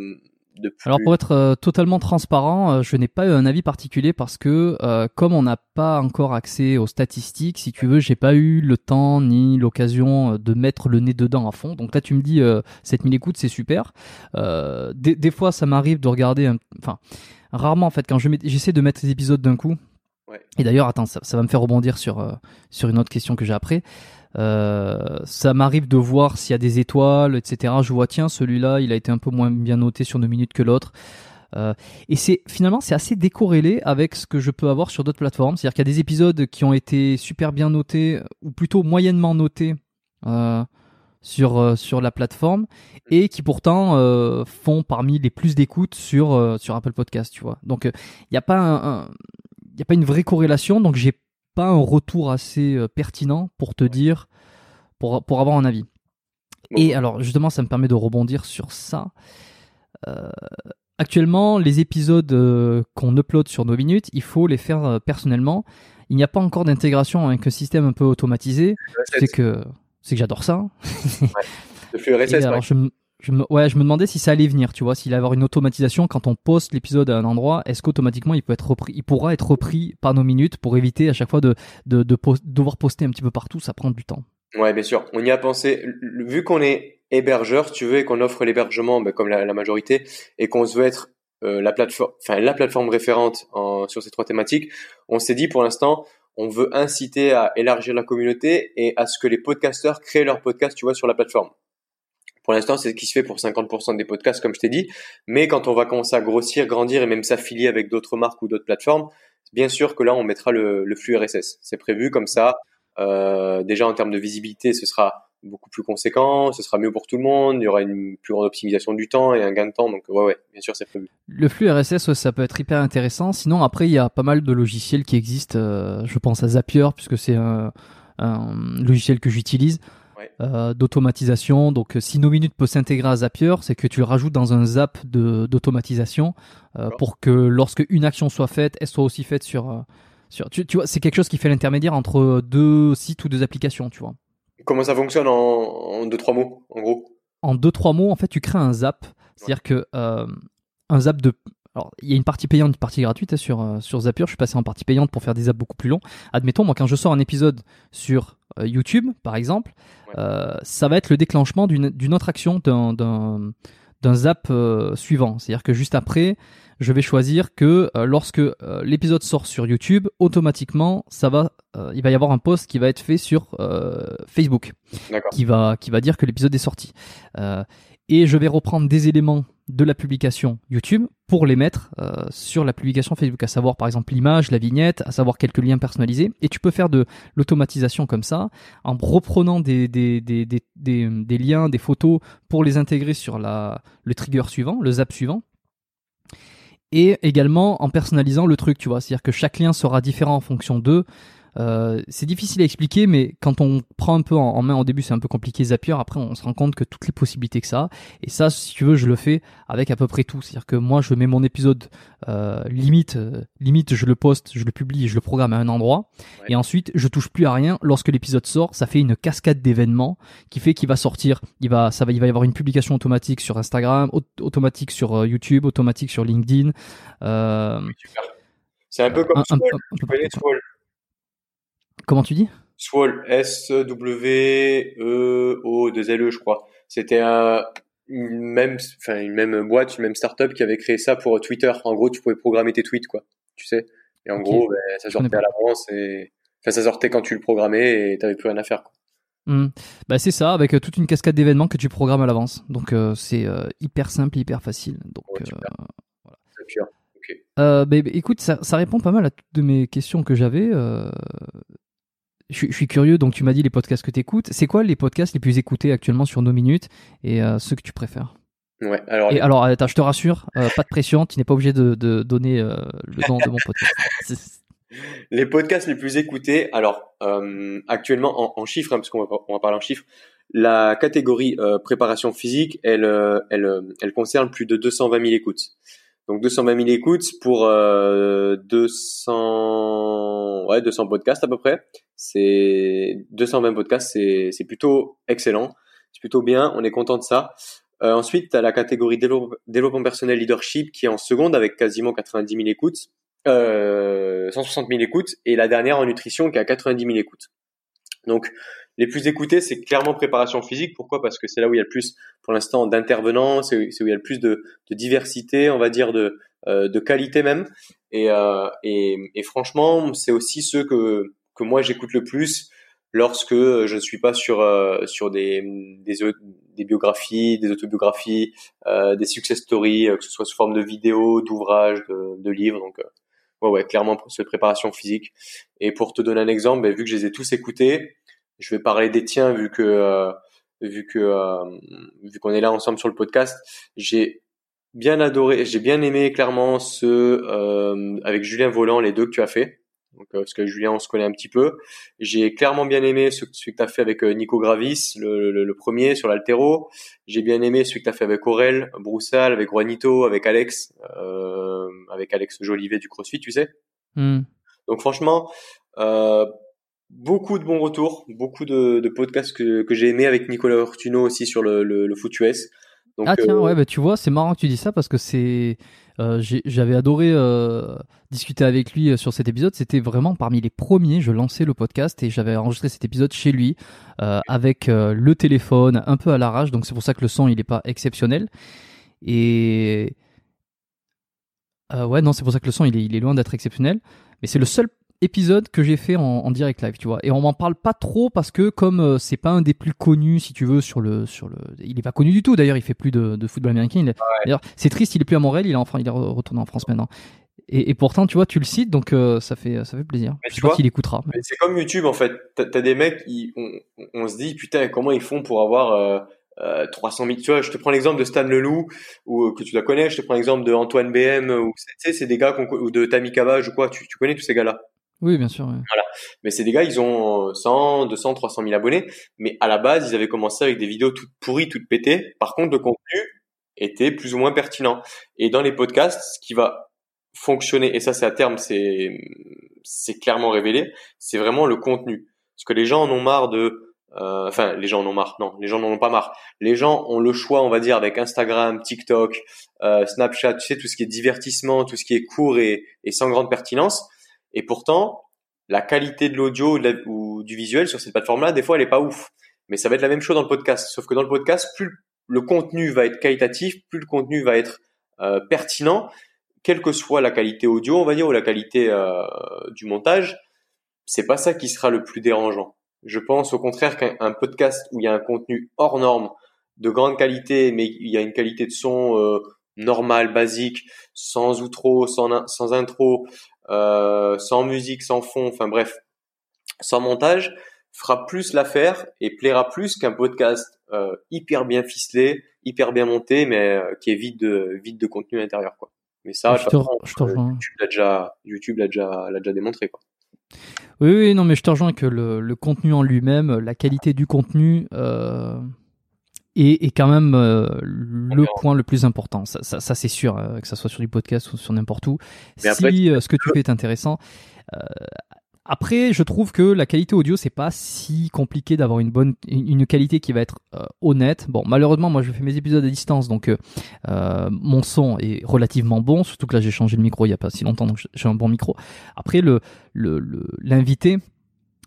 de plus? Alors, pour être euh, totalement transparent, euh, je n'ai pas eu un avis particulier parce que euh, comme on n'a pas encore accès aux statistiques, si tu veux, j'ai pas eu le temps ni l'occasion de mettre le nez dedans à fond. Donc là, tu me dis euh, sept mille écoutes, c'est super. Euh, des, des fois, ça m'arrive de regarder... Enfin... Rarement, en fait, quand je mets, j'essaie de mettre les épisodes d'un coup. Ouais. Et d'ailleurs, attends, ça, ça va me faire rebondir sur, euh, sur une autre question que j'ai après. Euh, ça m'arrive de voir s'il y a des étoiles, et cetera. Je vois, tiens, celui-là, il a été un peu moins bien noté sur Knowminute que l'autre. Euh, et c'est, finalement, c'est assez décorrélé avec ce que je peux avoir sur d'autres plateformes. C'est-à-dire qu'il y a des épisodes qui ont été super bien notés, ou plutôt moyennement notés, euh, sur euh, sur la plateforme et qui pourtant euh, font parmi les plus d'écoutes sur euh, sur Apple Podcasts, tu vois. Donc il euh, y a pas un, un y a pas une vraie corrélation, donc j'ai pas un retour assez euh, pertinent pour te dire pour pour avoir un avis. Bon. Et alors justement ça me permet de rebondir sur ça. Euh, actuellement, les épisodes euh, qu'on upload sur Knowminute, il faut les faire euh, personnellement. Il n'y a pas encore d'intégration avec un système un peu automatisé, c'est que C'est que j'adore ça. Ouais. Le flux R S S. Et alors, je, Je me, ouais, je me demandais si ça allait venir, tu vois, s'il allait avoir une automatisation quand on poste l'épisode à un endroit, est-ce qu'automatiquement il peut être repris, il pourra être repris par nos minutes pour éviter à chaque fois de, de, de post, devoir poster un petit peu partout, ça prend du temps. Ouais, bien sûr, on y a pensé. Vu qu'on est hébergeur, si tu veux, et qu'on offre l'hébergement, ben, comme la, la majorité, et qu'on se veut être euh, la plateforme, enfin la plateforme référente en, sur ces trois thématiques, on s'est dit pour l'instant, on veut inciter à élargir la communauté et à ce que les podcasteurs créent leur podcast, tu vois, sur la plateforme. Pour l'instant, c'est ce qui se fait pour cinquante pour cent des podcasts, comme je t'ai dit. Mais quand on va commencer à grossir, grandir et même s'affilier avec d'autres marques ou d'autres plateformes, bien sûr que là, on mettra le, le flux R S S. C'est prévu comme ça. Euh, déjà, en termes de visibilité, ce sera beaucoup plus conséquent, ce sera mieux pour tout le monde, il y aura une plus grande optimisation du temps et un gain de temps, donc ouais, ouais, bien sûr, c'est prévu. Le flux R S S, ça peut être hyper intéressant. Sinon, après, il y a pas mal de logiciels qui existent. Euh, je pense à Zapier, puisque c'est un, un logiciel que j'utilise. Ouais. Euh, d'automatisation. Donc, si Knowminute peut s'intégrer à Zapier, c'est que tu le rajoutes dans un zap de, d'automatisation euh, pour que lorsque une action soit faite, elle soit aussi faite sur... sur tu, tu vois, c'est quelque chose qui fait l'intermédiaire entre deux sites ou deux applications, tu vois. Comment ça fonctionne en, en deux, trois mots, en gros ? En deux, trois mots, en fait, tu crées un zap. C'est-à-dire ouais. que euh, un zap de... Alors, il y a une partie payante, une partie gratuite hein, sur, euh, sur Zapier. Je suis passé en partie payante pour faire des apps beaucoup plus longs. Admettons, moi, quand je sors un épisode sur euh, YouTube, par exemple, ouais. euh, ça va être le déclenchement d'une, d'une autre action, d'un, d'un, d'un zap euh, suivant. C'est-à-dire que juste après, je vais choisir que euh, lorsque euh, l'épisode sort sur YouTube, automatiquement, ça va, euh, il va y avoir un post qui va être fait sur euh, Facebook, qui va, qui va dire que l'épisode est sorti. Euh, et je vais reprendre des éléments de la publication YouTube pour les mettre euh, sur la publication Facebook, à savoir par exemple l'image, la vignette, à savoir quelques liens personnalisés. Et tu peux faire de l'automatisation comme ça, en reprenant des, des, des, des, des, des liens, des photos pour les intégrer sur la, le trigger suivant, le zap suivant. Et également en personnalisant le truc, tu vois. C'est-à-dire que chaque lien sera différent en fonction d'eux. Euh, c'est difficile à expliquer, mais quand on prend un peu en, en main au début, c'est un peu compliqué Zapier. Après, on se rend compte que toutes les possibilités que ça a. Et ça, si tu veux, je le fais avec à peu près tout. C'est-à-dire que moi, je mets mon épisode euh, limite, euh, limite, je le poste, je le publie, je le programme à un endroit. Ouais. Et ensuite, je touche plus à rien. Lorsque l'épisode sort, ça fait une cascade d'événements qui fait qu'il va sortir. Il va, ça va, il va y avoir une publication automatique sur Instagram, aut- automatique sur euh, YouTube, automatique sur LinkedIn. Euh, c'est un peu comme Swole. Tu connais Swole ? Comment tu dis ? Swole, S W E O deux L E, je crois. C'était euh, une, même, enfin, une même boîte, une même start-up qui avait créé ça pour Twitter. En gros, tu pouvais programmer tes tweets, quoi. Tu sais ? Et en okay. gros, ben, ça sortait à l'avance. Et... Enfin, ça sortait quand tu le programmais et tu n'avais plus rien à faire, quoi. Mmh. Bah, c'est ça, avec euh, toute une cascade d'événements que tu programmes à l'avance. Donc, euh, c'est euh, hyper simple, hyper facile. Donc, ouais, super. Euh, voilà. Super. Okay. Euh, bah, bah, écoute, ça, ça répond pas mal à toutes de mes questions que j'avais. Euh... Je, je suis curieux, donc tu m'as dit les podcasts que tu écoutes. C'est quoi les podcasts les plus écoutés actuellement sur Knowminute et euh, ceux que tu préfères ? Ouais, alors. Et les... alors, attends, je te rassure, euh, pas de pression, tu n'es pas obligé de, de donner euh, le nom de mon podcast. Les podcasts les plus écoutés, alors, euh, actuellement en, en chiffres, hein, parce qu'on va, on va parler en chiffres, la catégorie euh, préparation physique, elle, elle, elle concerne plus de deux cent vingt mille écoutes. Donc deux cent vingt mille écoutes pour euh, deux cents, ouais, deux cents podcasts à peu près. C'est deux cent vingt podcasts, c'est, c'est plutôt excellent, c'est plutôt bien, on est content de ça. Euh, ensuite, tu as la catégorie délo- développement personnel leadership qui est en seconde avec quasiment quatre-vingt-dix mille écoutes, euh, cent soixante mille écoutes et la dernière en nutrition qui a quatre-vingt-dix mille écoutes. Donc, les plus écoutés, c'est clairement préparation physique. Pourquoi ? Parce que c'est là où il y a le plus, pour l'instant, d'intervenants, c'est où il y a le plus de, de diversité, on va dire, de, euh, de qualité même. Et, euh, et, et franchement, c'est aussi ceux que, que moi j'écoute le plus lorsque je ne suis pas sur, euh, sur des, des, des biographies, des autobiographies, euh, des success stories, que ce soit sous forme de vidéos, d'ouvrages, de, de livres. Donc, euh, ouais, ouais, clairement, pour cette préparation physique. Et pour te donner un exemple, bah, vu que je les ai tous écoutés, je vais parler des tiens vu que euh, vu que euh, vu qu'on est là ensemble sur le podcast. J'ai bien adoré, j'ai bien aimé clairement ceux euh, avec Julien Volant, les deux que tu as fait. Donc euh, parce que Julien, on se connaît un petit peu. J'ai clairement bien aimé ce, celui que tu as fait avec Nico Gravis, le, le, le premier sur l'haltéro. J'ai bien aimé celui que tu as fait avec Aurel Broussal, avec Juanito, avec Alex, euh, avec Alex Jolivet du CrossFit, tu sais. Mm. Donc franchement. Euh, Beaucoup de bons retours, beaucoup de, de podcasts que, que j'ai aimé avec Nicolas Ortuno aussi sur le, le, le foot U S. Donc, ah tiens, euh... ouais, bah, tu vois, c'est marrant que tu dis ça parce que c'est, euh, j'ai, j'avais adoré euh, discuter avec lui sur cet épisode. C'était vraiment parmi les premiers. Je lançais le podcast et j'avais enregistré cet épisode chez lui euh, avec euh, le téléphone un peu à l'arrache. Donc c'est pour ça que le son, il n'est pas exceptionnel. Et euh, ouais, non, c'est pour ça que le son, il est, il est loin d'être exceptionnel. Mais c'est le seul épisode que j'ai fait en, en direct live, tu vois, et on m'en parle pas trop parce que comme euh, c'est pas un des plus connus, si tu veux, sur le sur le il est pas connu du tout d'ailleurs, il fait plus de, de football américain, il... ouais. D'ailleurs c'est triste, il est plus à Montréal, il est en France, il est retourné en France maintenant, et, et pourtant tu vois tu le cites, donc euh, ça fait ça fait plaisir. Mais je sais pas s'il écoutera, mais... mais c'est comme YouTube en fait, t'as, t'as des mecs ils, on, on se dit putain comment ils font pour avoir euh, euh, trois cent mille, tu vois, je te prends l'exemple de Stan Leloup ou que tu la connais, je te prends l'exemple de Antoine B M ou tu sais c'est des gars qu'on, ou de Tammy Cavage ou quoi, tu tu connais tous ces gars là. Oui, bien sûr. Oui. Voilà. Mais c'est des gars, ils ont cent, deux cents, trois cent mille abonnés. Mais à la base, ils avaient commencé avec des vidéos toutes pourries, toutes pétées. Par contre, le contenu était plus ou moins pertinent. Et dans les podcasts, ce qui va fonctionner, et ça, c'est à terme, c'est, c'est clairement révélé, c'est vraiment le contenu. Parce que les gens en ont marre de, euh, enfin, les gens en ont marre. Non, les gens n'en ont pas marre. Les gens ont le choix, on va dire, avec Instagram, TikTok, euh, Snapchat, tu sais, tout ce qui est divertissement, tout ce qui est court et, et sans grande pertinence. Et pourtant, la qualité de l'audio ou, de la, ou du visuel sur cette plateforme-là, des fois, elle est pas ouf. Mais ça va être la même chose dans le podcast. Sauf que dans le podcast, plus le contenu va être qualitatif, plus le contenu va être euh, pertinent, quelle que soit la qualité audio, on va dire, ou la qualité euh, du montage, c'est pas ça qui sera le plus dérangeant. Je pense au contraire qu'un un podcast où il y a un contenu hors norme, de grande qualité, mais il y a une qualité de son euh, normale, basique, sans outro, sans, sans intro, Euh, sans musique, sans fond, enfin bref, sans montage, fera plus l'affaire et plaira plus qu'un podcast euh, hyper bien ficelé, hyper bien monté, mais euh, qui est vide de vide de contenu à l'intérieur, quoi. Mais ça, je te, pas, je te rejoins. YouTube l'a déjà, YouTube l'a déjà, l'a déjà démontré, quoi. Oui, oui, non, mais je te rejoins que le, le contenu en lui-même, la qualité du contenu. Euh... Et, et quand même euh, le point le plus important, ça, ça, ça c'est sûr, euh, que ça soit sur du podcast ou sur n'importe où. Mais si après, euh, ce que tu fais est intéressant, euh, après je trouve que la qualité audio c'est pas si compliqué d'avoir une bonne, une qualité qui va être euh, honnête. Bon, malheureusement moi je fais mes épisodes à distance, donc euh, mon son est relativement bon, surtout que là j'ai changé le micro il y a pas si longtemps, donc j'ai un bon micro. Après le, le, le l'invité.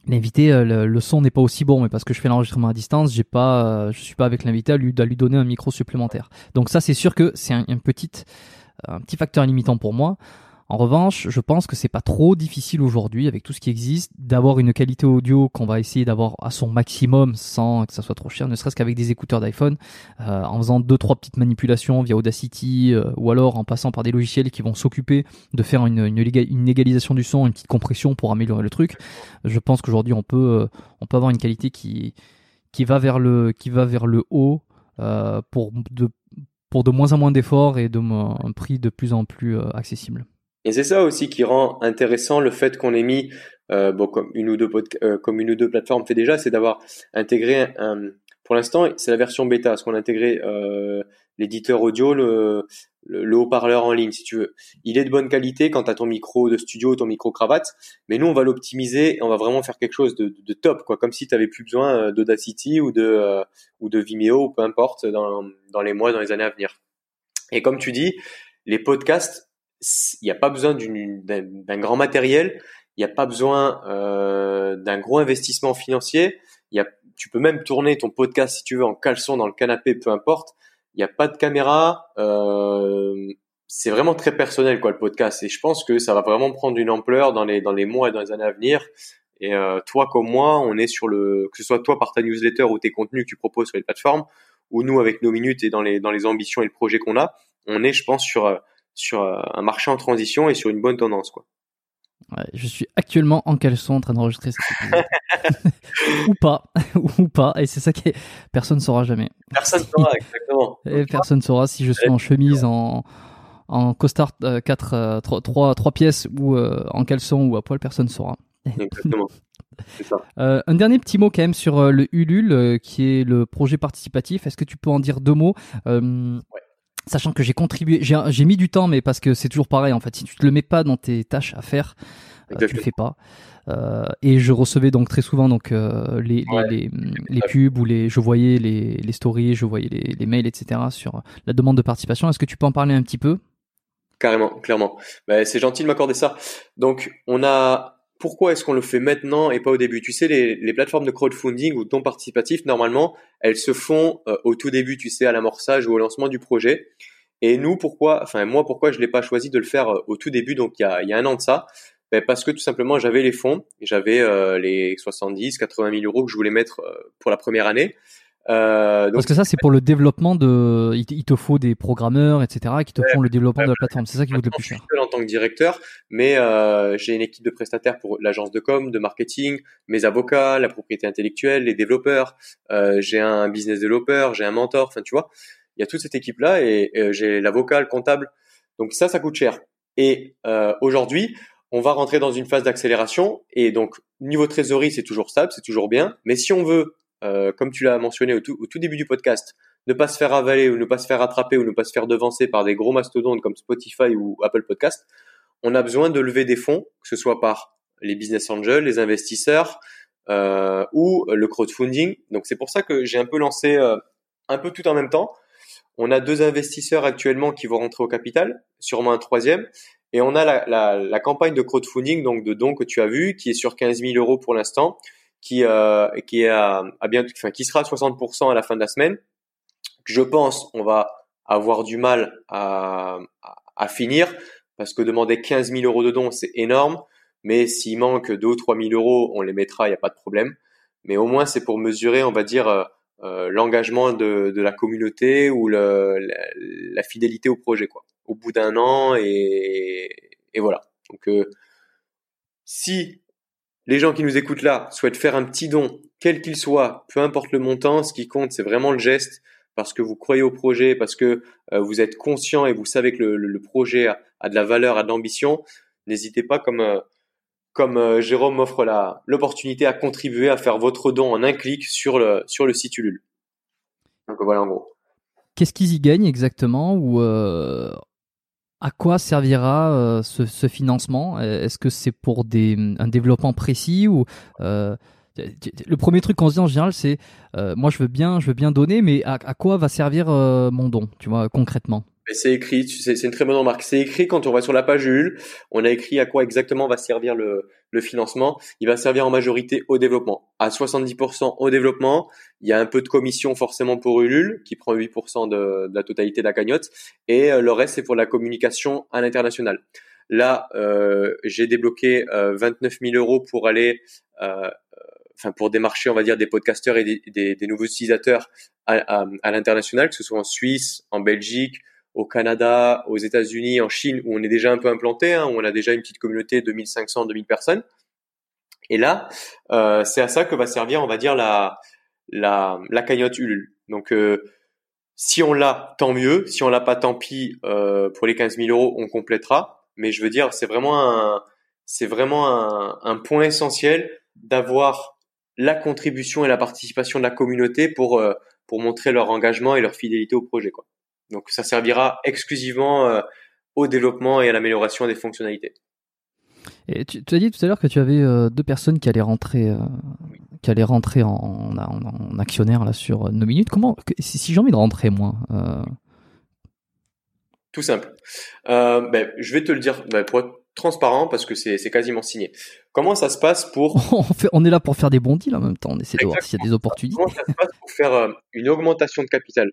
L'invité, le, le son n'est pas aussi bon, mais parce que je fais l'enregistrement à distance, j'ai pas, je suis pas avec l'invité à lui, à lui donner un micro supplémentaire. Donc ça, c'est sûr que c'est un, un petit, un petit facteur limitant pour moi. En revanche, je pense que c'est pas trop difficile aujourd'hui, avec tout ce qui existe, d'avoir une qualité audio qu'on va essayer d'avoir à son maximum sans que ça soit trop cher, ne serait-ce qu'avec des écouteurs d'iPhone, euh, en faisant deux, trois petites manipulations via Audacity, euh, ou alors en passant par des logiciels qui vont s'occuper de faire une, une, une égalisation du son, une petite compression pour améliorer le truc. Je pense qu'aujourd'hui, on peut, euh, on peut avoir une qualité qui, qui va vers le, qui va vers le haut, euh, pour de, pour de moins en moins d'efforts et de, un prix de plus en plus euh, accessible. Et c'est ça aussi qui rend intéressant le fait qu'on ait mis, euh, bon, comme une ou deux podca- euh, comme une ou deux plateformes fait déjà, c'est d'avoir intégré un, un pour l'instant, c'est la version bêta, parce qu'on a intégré euh, l'éditeur audio, le, le, le haut-parleur en ligne, si tu veux. Il est de bonne qualité quand t'as ton micro de studio, ton micro cravate, mais nous on va l'optimiser et on va vraiment faire quelque chose de, de, de top, quoi, comme si t'avais plus besoin d'Audacity ou de euh, ou de Vimeo ou peu importe dans dans les mois, dans les années à venir. Et comme tu dis, les podcasts, il n'y a pas besoin d'une, d'un, d'un grand matériel, il n'y a pas besoin euh, d'un gros investissement financier. Il y a, tu peux même tourner ton podcast si tu veux en caleçon dans le canapé, peu importe. Il n'y a pas de caméra. Euh, c'est vraiment très personnel, quoi, le podcast. Et je pense que ça va vraiment prendre une ampleur dans les dans les mois et dans les années à venir. Et euh, toi comme moi, on est sur le, que ce soit toi par ta newsletter ou tes contenus que tu proposes sur les plateformes, ou nous avec nos minutes et dans les dans les ambitions et le projet qu'on a, on est, je pense, sur euh, sur un marché en transition et sur une bonne tendance, quoi. Ouais, je suis actuellement en caleçon en train d'enregistrer cet épisode. ou pas, ou pas, et c'est ça que personne ne saura jamais. Personne ne saura, exactement. Et personne ne saura si je suis en chemise, en, en costard euh, quatre, euh, trois, trois, trois pièces ou euh, en caleçon ou à poil, personne ne saura. Exactement. C'est ça. Euh, un dernier petit mot quand même sur euh, le Ulule, euh, qui est le projet participatif. Est-ce que tu peux en dire deux mots? euh, ouais. Sachant que j'ai contribué, j'ai, j'ai mis du temps, mais parce que c'est toujours pareil en fait. Si tu te le mets pas dans tes tâches à faire, Exactement. Tu le fais pas. Euh, et je recevais donc très souvent donc, euh, les, ouais. les, les, les pubs où les, je voyais les, les stories, je voyais les, les mails, et cetera sur la demande de participation. Est-ce que tu peux en parler un petit peu ? Carrément, clairement. Bah, c'est gentil de m'accorder ça. Donc, on a... Pourquoi est-ce qu'on le fait maintenant et pas au début ? Tu sais, les, les plateformes de crowdfunding ou de dons participatifs, normalement, elles se font euh, au tout début, tu sais, à l'amorçage ou au lancement du projet. Et nous, pourquoi, enfin moi, pourquoi je l'ai pas choisi de le faire euh, au tout début, donc il y a, y a un an de ça, ben, parce que tout simplement, j'avais les fonds, j'avais euh, les soixante-dix, quatre-vingt mille euros que je voulais mettre euh, pour la première année. Euh, donc, parce que ça, c'est pour le développement de. Il te faut des programmeurs, et cetera, qui te ouais, font le développement ouais, de la plateforme. C'est ça qui coûte le plus cher. Je suis seul en tant que directeur, mais euh, j'ai une équipe de prestataires pour l'agence de com, de marketing, mes avocats, la propriété intellectuelle, les développeurs. Euh, j'ai un business developer, j'ai un mentor. Enfin, tu vois, il y a toute cette équipe-là et, et j'ai l'avocat, le comptable. Donc ça, ça coûte cher. Et euh, aujourd'hui, on va rentrer dans une phase d'accélération. Et donc, niveau trésorerie, c'est toujours stable, c'est toujours bien. Mais si on veut Euh, comme tu l'as mentionné au tout, au tout début du podcast, ne pas se faire avaler ou ne pas se faire attraper ou ne pas se faire devancer par des gros mastodontes comme Spotify ou Apple Podcasts, on a besoin de lever des fonds, que ce soit par les business angels, les investisseurs euh, ou le crowdfunding. Donc, c'est pour ça que j'ai un peu lancé euh, un peu tout en même temps. On a deux investisseurs actuellement qui vont rentrer au capital, sûrement un troisième. Et on a la, la, la campagne de crowdfunding, donc de dons que tu as vu, qui est sur quinze mille euros pour l'instant, qui euh, qui est à, à bientôt, enfin qui sera à soixante pour cent à la fin de la semaine. Je pense on va avoir du mal à à, à finir parce que demander quinze mille euros de dons c'est énorme, mais s'il manque deux ou trois mille euros, on les mettra, il y a pas de problème. Mais au moins c'est pour mesurer, on va dire euh, euh, l'engagement de de la communauté ou le la, la fidélité au projet quoi. Au bout d'un an et et voilà. Donc euh, si les gens qui nous écoutent là souhaitent faire un petit don, quel qu'il soit, peu importe le montant, ce qui compte, c'est vraiment le geste, parce que vous croyez au projet, parce que euh, vous êtes conscient et vous savez que le, le, le projet a, a de la valeur, a de l'ambition. N'hésitez pas, comme euh, comme euh, Jérôme m'offre la, l'opportunité à contribuer, à faire votre don en un clic sur le sur le site Ulule. Donc voilà en gros. Qu'est-ce qu'ils y gagnent exactement ou euh... À quoi servira euh, ce, ce financement ? Est-ce que c'est pour des, un développement précis ou euh, le premier truc qu'on se dit en général, c'est euh, moi je veux bien, je veux bien donner, mais à, à quoi va servir euh, mon don, tu vois, concrètement ? Mais c'est écrit, c'est, c'est une très bonne remarque. C'est écrit quand on va sur la page Ulule, on a écrit à quoi exactement va servir le, le financement. Il va servir en majorité au développement, à soixante-dix pour cent au développement. Il y a un peu de commission forcément pour Ulule qui prend huit pour cent de, de la totalité de la cagnotte et le reste c'est pour la communication à l'international. Là, euh, j'ai débloqué euh, vingt-neuf mille euros pour aller, euh, enfin pour démarcher, on va dire, des podcasteurs et des, des, des nouveaux utilisateurs à, à, à l'international, que ce soit en Suisse, en Belgique, au Canada, aux États-Unis, en Chine, où on est déjà un peu implanté, hein, où on a déjà une petite communauté de mille cinq cents, deux mille personnes. Et là, euh, c'est à ça que va servir, on va dire, la, la, la cagnotte Ulule. Donc, euh, si on l'a, tant mieux. Si on l'a pas, tant pis. Euh, pour les quinze mille euros, on complétera. Mais je veux dire, c'est vraiment un, c'est vraiment un, un point essentiel d'avoir la contribution et la participation de la communauté pour, euh, pour montrer leur engagement et leur fidélité au projet, quoi. Donc, ça servira exclusivement euh, au développement et à l'amélioration des fonctionnalités. Et tu, tu as dit tout à l'heure que tu avais euh, deux personnes qui allaient rentrer, euh, oui. qui allaient rentrer en, en, en actionnaire là, sur Knowminute. Comment, si, si j'ai envie de rentrer, moi euh... Tout simple. Euh, ben, je vais te le dire ben, pour être transparent parce que c'est, c'est quasiment signé. Comment ça se passe pour… on, fait, on est là pour faire des bondis là, en même temps. On essaie Exactement. de voir s'il y a des opportunités. Comment ça se passe pour faire euh, une augmentation de capital ?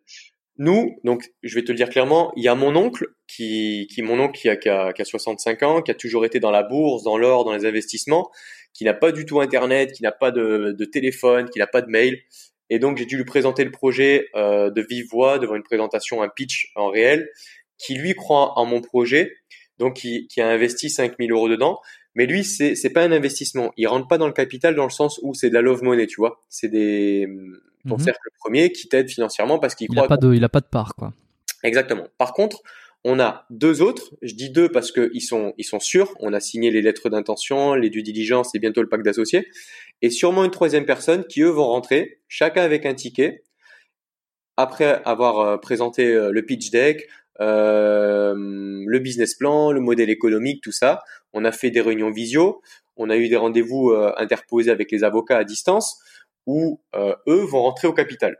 Nous, donc, je vais te le dire clairement, il y a mon oncle qui, qui mon oncle qui a, qui a, qui a soixante-cinq ans, qui a toujours été dans la bourse, dans l'or, dans les investissements, qui n'a pas du tout internet, qui n'a pas de, de téléphone, qui n'a pas de mail. Et donc, j'ai dû lui présenter le projet euh, de vive voix devant une présentation, un pitch en réel, qui lui croit en mon projet, donc qui, qui a investi cinq mille euros dedans. Mais lui, c'est, c'est pas un investissement. Il rentre pas dans le capital dans le sens où c'est de la love money, tu vois. C'est des, ton mmh. cercle premier qui t'aide financièrement parce qu'il il croit. A pas de, il a pas de part, quoi. Exactement. Par contre, on a deux autres. Je dis deux parce que ils sont, ils sont sûrs. On a signé les lettres d'intention, les due diligence et bientôt le pacte d'associés. Et sûrement une troisième personne qui eux vont rentrer, chacun avec un ticket. Après avoir présenté le pitch deck, euh, le business plan, le modèle économique, tout ça. On a fait des réunions visio, on a eu des rendez-vous euh, interposés avec les avocats à distance où euh, eux vont rentrer au capital.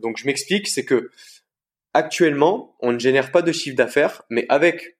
Donc, je m'explique, c'est que actuellement, on ne génère pas de chiffre d'affaires, mais avec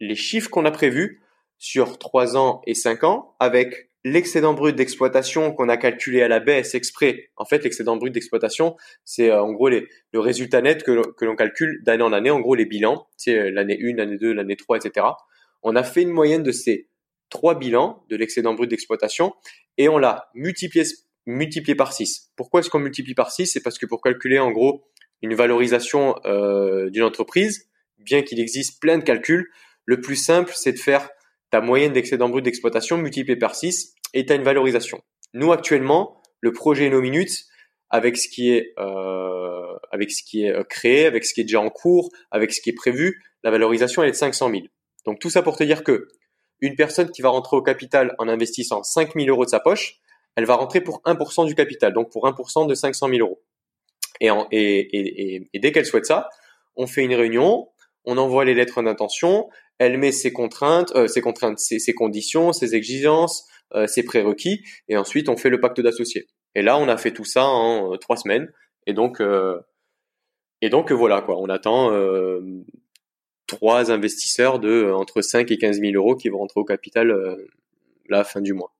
les chiffres qu'on a prévus sur trois ans et cinq ans, avec l'excédent brut d'exploitation qu'on a calculé à la baisse exprès. En fait, l'excédent brut d'exploitation, c'est en gros les, le résultat net que, que l'on calcule d'année en année, en gros les bilans, c'est l'année un, l'année deux, l'année trois, et cetera. On a fait une moyenne de ces trois bilans de l'excédent brut d'exploitation et on l'a multiplié, multiplié par six. Pourquoi est-ce qu'on multiplie par six? C'est parce que pour calculer en gros une valorisation euh, d'une entreprise, bien qu'il existe plein de calculs, le plus simple, c'est de faire ta moyenne d'excédent brut d'exploitation multipliée par six et tu as une valorisation. Nous, actuellement, le projet Knowminute, avec ce qui est euh, avec ce qui est créé, avec ce qui est déjà en cours, avec ce qui est prévu, la valorisation elle est de cinq cent mille. Donc, tout ça pour te dire que une personne qui va rentrer au capital en investissant cinq mille euros de sa poche, elle va rentrer pour un pour cent du capital, donc pour un pour cent de cinq cent mille euros. Et, en, et, et, et, et dès qu'elle souhaite ça, on fait une réunion, on envoie les lettres d'intention, elle met ses contraintes, euh, ses contraintes, ses, ses conditions, ses exigences, euh, ses prérequis, et ensuite on fait le pacte d'associés. Et là, on a fait tout ça en euh, trois semaines, et donc euh, et donc voilà quoi. On attend euh, trois investisseurs de euh, entre cinq et quinze mille euros qui vont rentrer au capital euh, là fin du mois,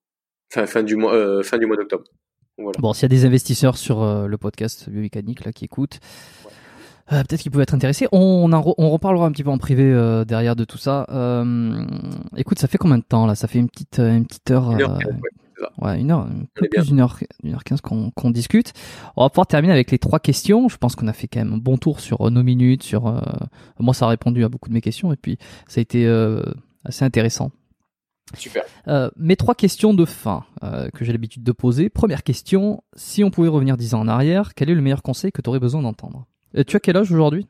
fin fin du mois, euh, fin du mois d'octobre. Voilà. Bon, s'il y a des investisseurs sur euh, le podcast Biomécanique là qui écoutent. Ouais. Euh, peut-être qu'ils pouvaient être intéressés. On, en re- on reparlera un petit peu en privé euh, derrière de tout ça. Euh, écoute, ça fait combien de temps là? Ça fait une petite, une petite heure. Une heure euh, quinze, ouais, ouais, une heure, un peu plus d'une heure, une heure quinze qu'on, qu'on discute. On va pouvoir terminer avec les trois questions. Je pense qu'on a fait quand même un bon tour sur euh, nos minutes. Sur euh, moi, ça a répondu à beaucoup de mes questions et puis ça a été euh, assez intéressant. Super. Euh, mes trois questions de fin euh, que j'ai l'habitude de poser. Première question, si on pouvait revenir dix ans en arrière, quel est le meilleur conseil que tu aurais besoin d'entendre? Et tu as quel âge aujourd'hui?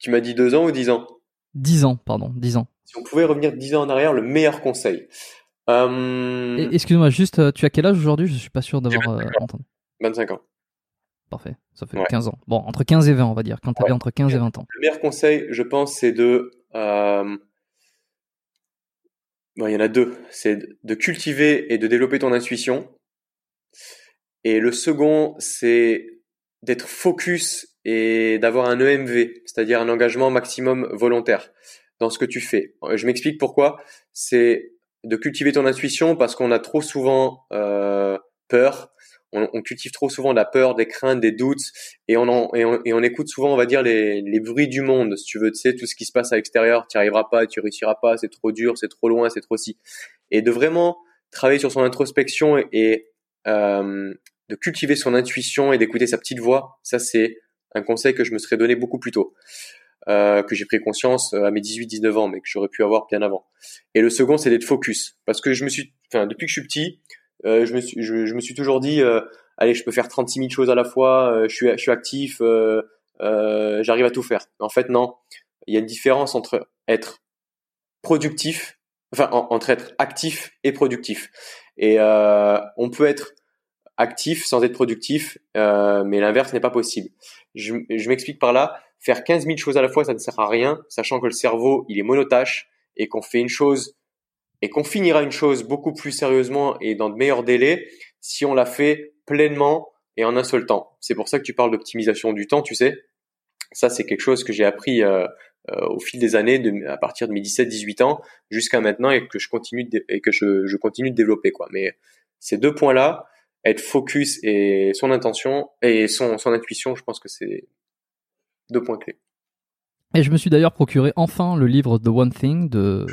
Tu m'as dit deux ans ou dix ans? dix ans, pardon, dix ans. Si on pouvait revenir dix ans en arrière, le meilleur conseil. Euh... Et, excuse-moi, juste, tu as quel âge aujourd'hui? Je ne suis pas sûr d'avoir vingt-cinq euh, entendu. vingt-cinq ans. Parfait, ça fait ouais. quinze ans. Bon, entre quinze et vingt, on va dire, quand tu avais ouais. entre quinze et vingt ans. Le meilleur conseil, je pense, c'est de... Euh... Bon, il y en a deux. C'est de cultiver et de développer ton intuition. Et le second, c'est d'être focus et d'avoir un E M V, c'est-à-dire un engagement maximum volontaire dans ce que tu fais. Je m'explique pourquoi. C'est de cultiver ton intuition parce qu'on a trop souvent euh, peur. On, on cultive trop souvent la peur, des craintes, des doutes, et on, en, et on, et on écoute souvent, on va dire, les, les bruits du monde, si tu veux. Tu sais, tout ce qui se passe à l'extérieur, tu n'y arriveras pas, tu ne réussiras pas, c'est trop dur, c'est trop loin, c'est trop si. Et de vraiment travailler sur son introspection et... et Euh, de cultiver son intuition et d'écouter sa petite voix, ça c'est un conseil que je me serais donné beaucoup plus tôt, euh, que j'ai pris conscience à mes dix-huit dix-neuf ans, mais que j'aurais pu avoir bien avant. Et le second, c'est d'être focus, parce que je me suis, enfin depuis que je suis petit, euh, je me suis, je, je me suis toujours dit, euh, allez, je peux faire trente-six mille choses à la fois, euh, je suis, je suis actif, euh, euh, j'arrive à tout faire. En fait, non, il y a une différence entre être productif. Enfin, en, entre être actif et productif. Et euh, on peut être actif sans être productif, euh, mais l'inverse n'est pas possible. Je, je m'explique par là. Faire quinze mille choses à la fois, ça ne sert à rien, sachant que le cerveau, il est monotâche et qu'on fait une chose et qu'on finira une chose beaucoup plus sérieusement et dans de meilleurs délais si on la fait pleinement et en un seul temps. C'est pour ça que tu parles d'optimisation du temps, tu sais. Ça, c'est quelque chose que j'ai appris euh, euh, au fil des années, de, à partir de mes dix-sept dix-huit ans jusqu'à maintenant, et que je continue de, et que je, je continue de développer, quoi. Mais ces deux points-là, être focus et son intention et son, son intuition, je pense que c'est deux points clés. Et je me suis d'ailleurs procuré enfin le livre The One Thing de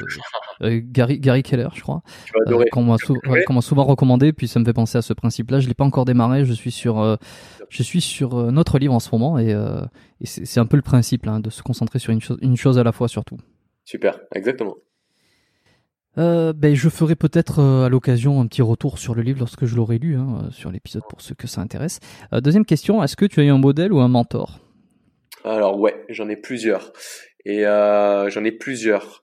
euh, Gary, Gary Keller, je crois, euh, qu'on, m'a sou- ouais, qu'on m'a souvent recommandé, puis ça me fait penser à ce principe-là. Je l'ai pas encore démarré, je suis sur, euh, je suis sur euh, notre livre en ce moment, et, euh, et c'est, c'est un peu le principe, hein, de se concentrer sur une, cho- une chose à la fois surtout. Super, exactement. Euh, ben, je ferai peut-être euh, à l'occasion un petit retour sur le livre lorsque je l'aurai lu, hein, sur l'épisode pour ceux que ça intéresse. Euh, deuxième question, est-ce que tu as eu un modèle ou un mentor ? Alors ouais, j'en ai plusieurs et euh, j'en ai plusieurs.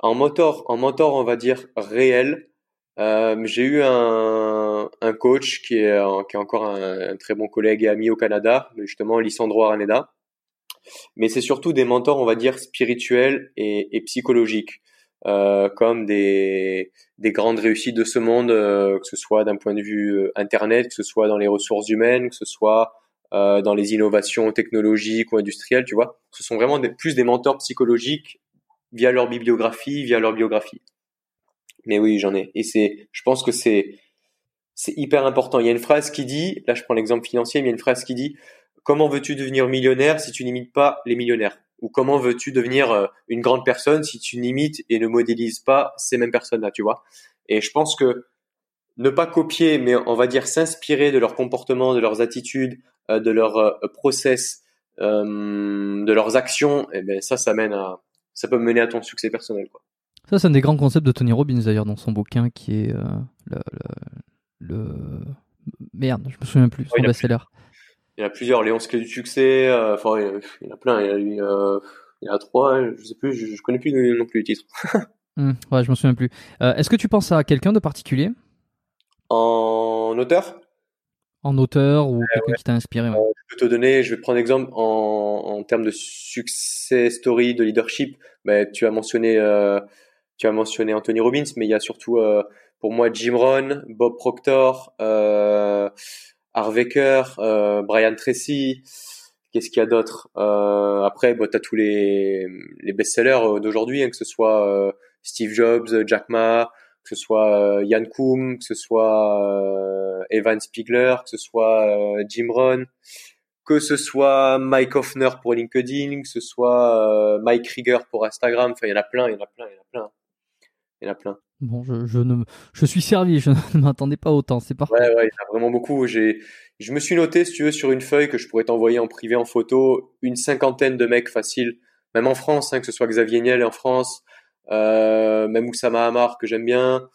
En mentor, en mentor, on va dire réel. Euh, j'ai eu un, un coach qui est, qui est encore un, un très bon collègue et ami au Canada, justement Lisandro Araneda, mais c'est surtout des mentors, on va dire, spirituels et, et psychologiques, euh, comme des, des grandes réussites de ce monde, euh, que ce soit d'un point de vue euh, Internet, que ce soit dans les ressources humaines, que ce soit euh, dans les innovations technologiques ou industrielles, tu vois. Ce sont vraiment des, plus des mentors psychologiques via leur bibliographie, via leur biographie. Mais oui, j'en ai. Et c'est, je pense que c'est, c'est hyper important. Il y a une phrase qui dit, là je prends l'exemple financier, mais il y a une phrase qui dit « Comment veux-tu devenir millionnaire si tu n'imites pas les millionnaires ?» Ou « Comment veux-tu devenir une grande personne si tu n'imites et ne modélises pas ces mêmes personnes-là ?» Tu vois ? Et je pense que ne pas copier, mais on va dire s'inspirer de leur comportement, de leurs attitudes, de leur process, de leurs actions, eh ben ça, ça mène à, ça peut mener à ton succès personnel, quoi. Ça, c'est un des grands concepts de Tony Robbins, d'ailleurs, dans son bouquin qui est euh, le, le, le... Merde, je me souviens plus, son best-seller. Il y en a plusieurs, les onze clés du succès, euh, enfin, il y en a plein, il y en a, eu, euh, il y en a trois, hein, je sais plus, je, je connais plus non plus le titre. mmh, ouais, je me souviens plus. Euh, est-ce que tu penses à quelqu'un de particulier ? En auteur ? En auteur ou euh, quelqu'un ouais. qui t'a inspiré ouais. euh, Je peux te donner, je vais prendre l'exemple en, en termes de success story, de leadership. Bah, tu as mentionné... Euh, Tu as mentionné Anthony Robbins, mais il y a surtout, euh, pour moi, Jim Rohn, Bob Proctor, euh, Harv Eker, euh, Brian Tracy. Qu'est-ce qu'il y a d'autre euh, Après, bah, tu as tous les, les best-sellers d'aujourd'hui, hein, que ce soit euh, Steve Jobs, Jack Ma, que ce soit euh, Yann Koum, que ce soit euh, Evan Spiegler, que ce soit euh, Jim Rohn, que ce soit Mike Hoffner pour LinkedIn, que ce soit euh, Mike Krieger pour Instagram. Enfin, il y en a plein, il y en a plein, il y en a plein. Il y en a plein. Bon, je, je, ne, je suis servi, je ne m'attendais pas autant, c'est parfait. Ouais, ouais, il y en a vraiment beaucoup. J'ai, je me suis noté, si tu veux, sur une feuille que je pourrais t'envoyer en privé, en photo, une cinquantaine de mecs faciles, même en France, hein, que ce soit Xavier Niel en France, euh, même Oussama Ammar que j'aime bien.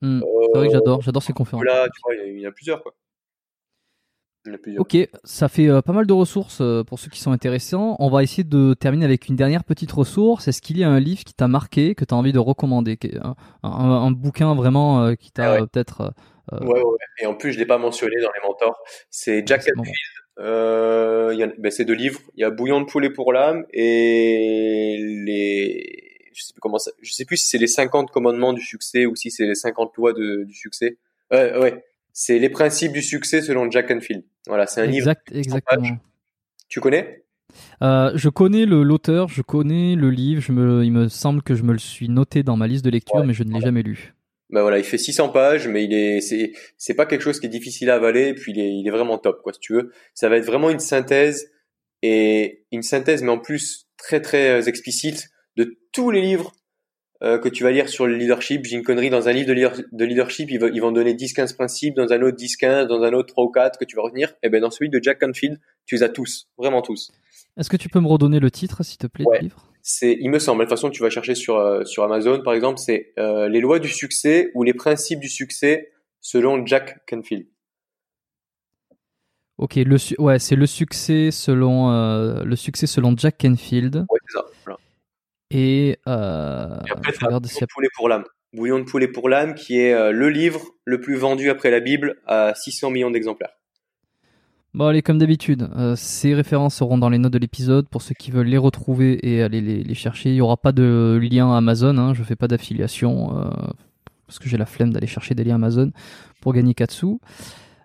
Mmh, euh, c'est vrai que j'adore, j'adore ces conférences. Là, tu vois, il y en a plusieurs, quoi. Ok, ça fait euh, pas mal de ressources euh, pour ceux qui sont intéressants. On va essayer de terminer avec une dernière petite ressource. Est-ce qu'il y a un livre qui t'a marqué, que t'as envie de recommander, un, un, un bouquin vraiment euh, qui t'a ah ouais. euh, peut-être euh... Ouais, ouais. Et en plus, je l'ai pas mentionné dans les mentors. C'est Jack Canfield. Euh, y a, ben, c'est deux livres. Il y a Bouillon de poulet pour l'âme et les. Je sais plus comment ça. Je sais plus si c'est les cinquante commandements du succès ou si c'est les cinquante lois de, du succès. Euh, ouais. C'est les principes du succès selon Jack Canfield. Voilà, c'est un exact, livre. Exactement. Tu connais ? euh, Je connais le, l'auteur, je connais le livre. Je me, il me semble que je me le suis noté dans ma liste de lecture, ouais, mais je ne l'ai voilà. jamais lu. Ben voilà, il fait six cents pages, mais il est, c'est, c'est pas quelque chose qui est difficile à avaler. Et puis il est, il est vraiment top, quoi, si tu veux. Ça va être vraiment une synthèse et une synthèse, mais en plus très très explicite de tous les livres. Euh, que tu vas lire sur le leadership, j'ai une connerie, dans un livre de, leader, de leadership, ils, va, ils vont donner dix quinze principes, dans un autre dix quinze, dans un autre trois ou quatre que tu vas retenir. Et bien dans celui de Jack Canfield, tu les as tous, vraiment tous. Est-ce que tu peux me redonner le titre, s'il te plaît, ouais. du livre ? C'est, il me semble, de toute façon, tu vas chercher sur, euh, sur Amazon, par exemple, c'est euh, « Les lois du succès » ou « Les principes du succès » selon Jack Canfield. Ok, le su- ouais, c'est le succès, selon, euh, le succès selon Jack Canfield. Oui, c'est ça, voilà. Et, euh, et après, tu as Bouillon de poulet pour l'âme. Bouillon de poulet pour l'âme, qui est euh, le livre le plus vendu après la Bible à six cents millions d'exemplaires. Bon, allez, comme d'habitude, euh, ces références seront dans les notes de l'épisode pour ceux qui veulent les retrouver et aller les, les chercher. Il n'y aura pas de lien Amazon, hein, je ne fais pas d'affiliation euh, parce que j'ai la flemme d'aller chercher des liens Amazon pour gagner quatre sous.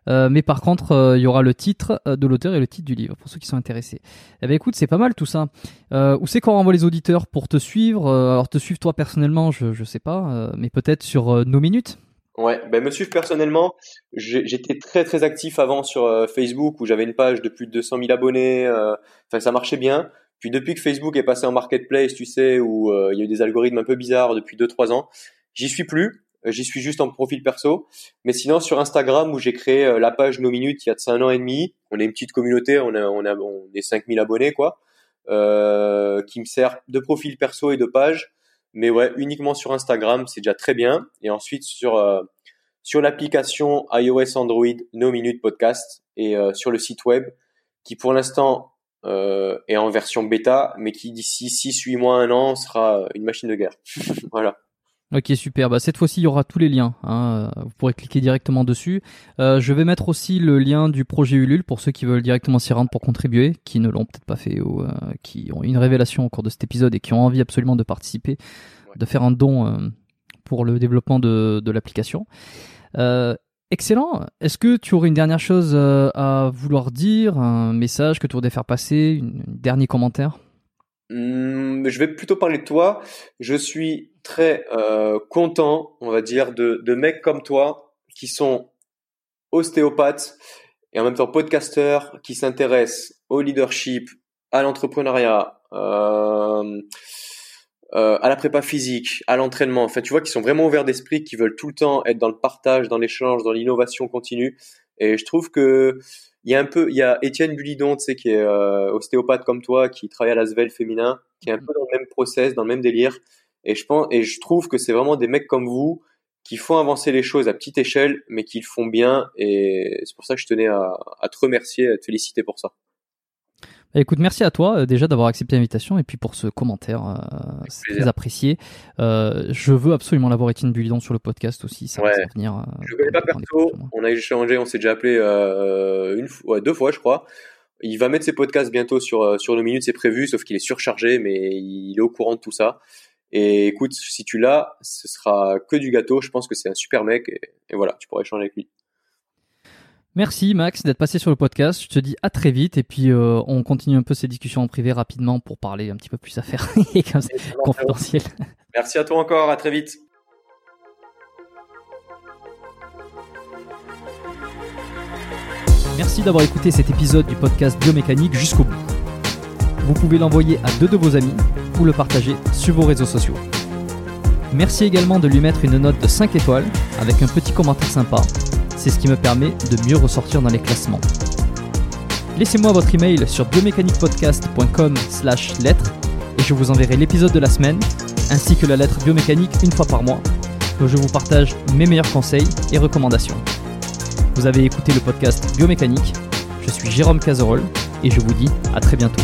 Euh, mais par contre, euh, il y aura le titre euh, de l'auteur et le titre du livre, pour ceux qui sont intéressés. Eh bien, écoute, c'est pas mal tout ça. Euh, où c'est qu'on renvoie les auditeurs pour te suivre ? euh, Alors, te suivre toi personnellement, je je sais pas, euh, mais peut-être sur euh, Knowminute ? Ouais, ben me suivre personnellement, j'ai, j'étais très très actif avant sur euh, Facebook, où j'avais une page de plus de deux cent mille abonnés, enfin euh, ça marchait bien. Puis depuis que Facebook est passé en marketplace, tu sais, où euh, il y a eu des algorithmes un peu bizarres depuis deux trois ans, j'y suis plus. J'y suis juste en profil perso, mais sinon sur Instagram où j'ai créé la page Knowminute il y a de ça un an et demi, on est une petite communauté, on, a, on, a, on est cinq mille abonnés quoi, euh, qui me sert de profil perso et de page, mais ouais uniquement sur Instagram, c'est déjà très bien. Et ensuite sur euh, sur l'application iOS Android Knowminute Podcast et euh, sur le site web qui pour l'instant euh, est en version bêta, mais qui d'ici six huit mois un an sera une machine de guerre. Voilà. Ok, super. Bah, cette fois-ci, il y aura tous les liens, hein. Vous pourrez cliquer directement dessus. Euh, je vais mettre aussi le lien du projet Ulule pour ceux qui veulent directement s'y rendre pour contribuer, qui ne l'ont peut-être pas fait ou euh, qui ont une révélation au cours de cet épisode et qui ont envie absolument de participer, de faire un don euh, pour le développement de, de l'application. Euh, excellent. Est-ce que tu aurais une dernière chose euh, à vouloir dire, un message que tu voudrais faire passer, un dernier commentaire? Mmh, je vais plutôt parler de toi. Je suis très euh, content, on va dire, de, de mecs comme toi qui sont ostéopathes et en même temps podcasteurs, qui s'intéressent au leadership, à l'entrepreneuriat, euh, euh, à la prépa physique, à l'entraînement. Enfin, tu vois, qui sont vraiment ouverts d'esprit, qui veulent tout le temps être dans le partage, dans l'échange, dans l'innovation continue. Et je trouve que il y a un peu, il y a Étienne Bulidon, tu sais, qui est euh, ostéopathe comme toi, qui travaille à l'A S V E L féminin, qui est un peu dans le même process, dans le même délire. Et je pense, et je trouve que c'est vraiment des mecs comme vous qui font avancer les choses à petite échelle, mais qui le font bien. Et c'est pour ça que je tenais à, à te remercier, à te féliciter pour ça. Écoute, merci à toi euh, déjà d'avoir accepté l'invitation et puis pour ce commentaire, euh, c'est plaisir. Très apprécié. Euh, je veux absolument l'avoir Étienne Bulidon sur le podcast aussi, ça ouais. va venir. Euh, je ne connais pas perso, on a échangé, on s'est déjà appelé euh, une, ouais, deux fois je crois. Il va mettre ses podcasts bientôt sur, sur Knowminute, c'est prévu, sauf qu'il est surchargé, mais il est au courant de tout ça. Et écoute, si tu l'as, ce sera que du gâteau, je pense que c'est un super mec et, et voilà, tu pourras échanger avec lui. Merci Max d'être passé sur le podcast, je te dis à très vite et puis euh, on continue un peu ces discussions en privé rapidement pour parler un petit peu plus affaires et comme ça, confidentiel. Merci à toi encore, à très vite. Merci d'avoir écouté cet épisode du podcast Biomécanique jusqu'au bout. Vous pouvez l'envoyer à deux de vos amis ou le partager sur vos réseaux sociaux. Merci également de lui mettre une note de cinq étoiles avec un petit commentaire sympa. C'est ce qui me permet de mieux ressortir dans les classements. Laissez-moi votre email sur biomécaniquepodcast point com slash lettres et je vous enverrai l'épisode de la semaine ainsi que la lettre biomécanique une fois par mois où je vous partage mes meilleurs conseils et recommandations. Vous avez écouté le podcast Biomécanique, je suis Jérôme Cazerolle et je vous dis à très bientôt.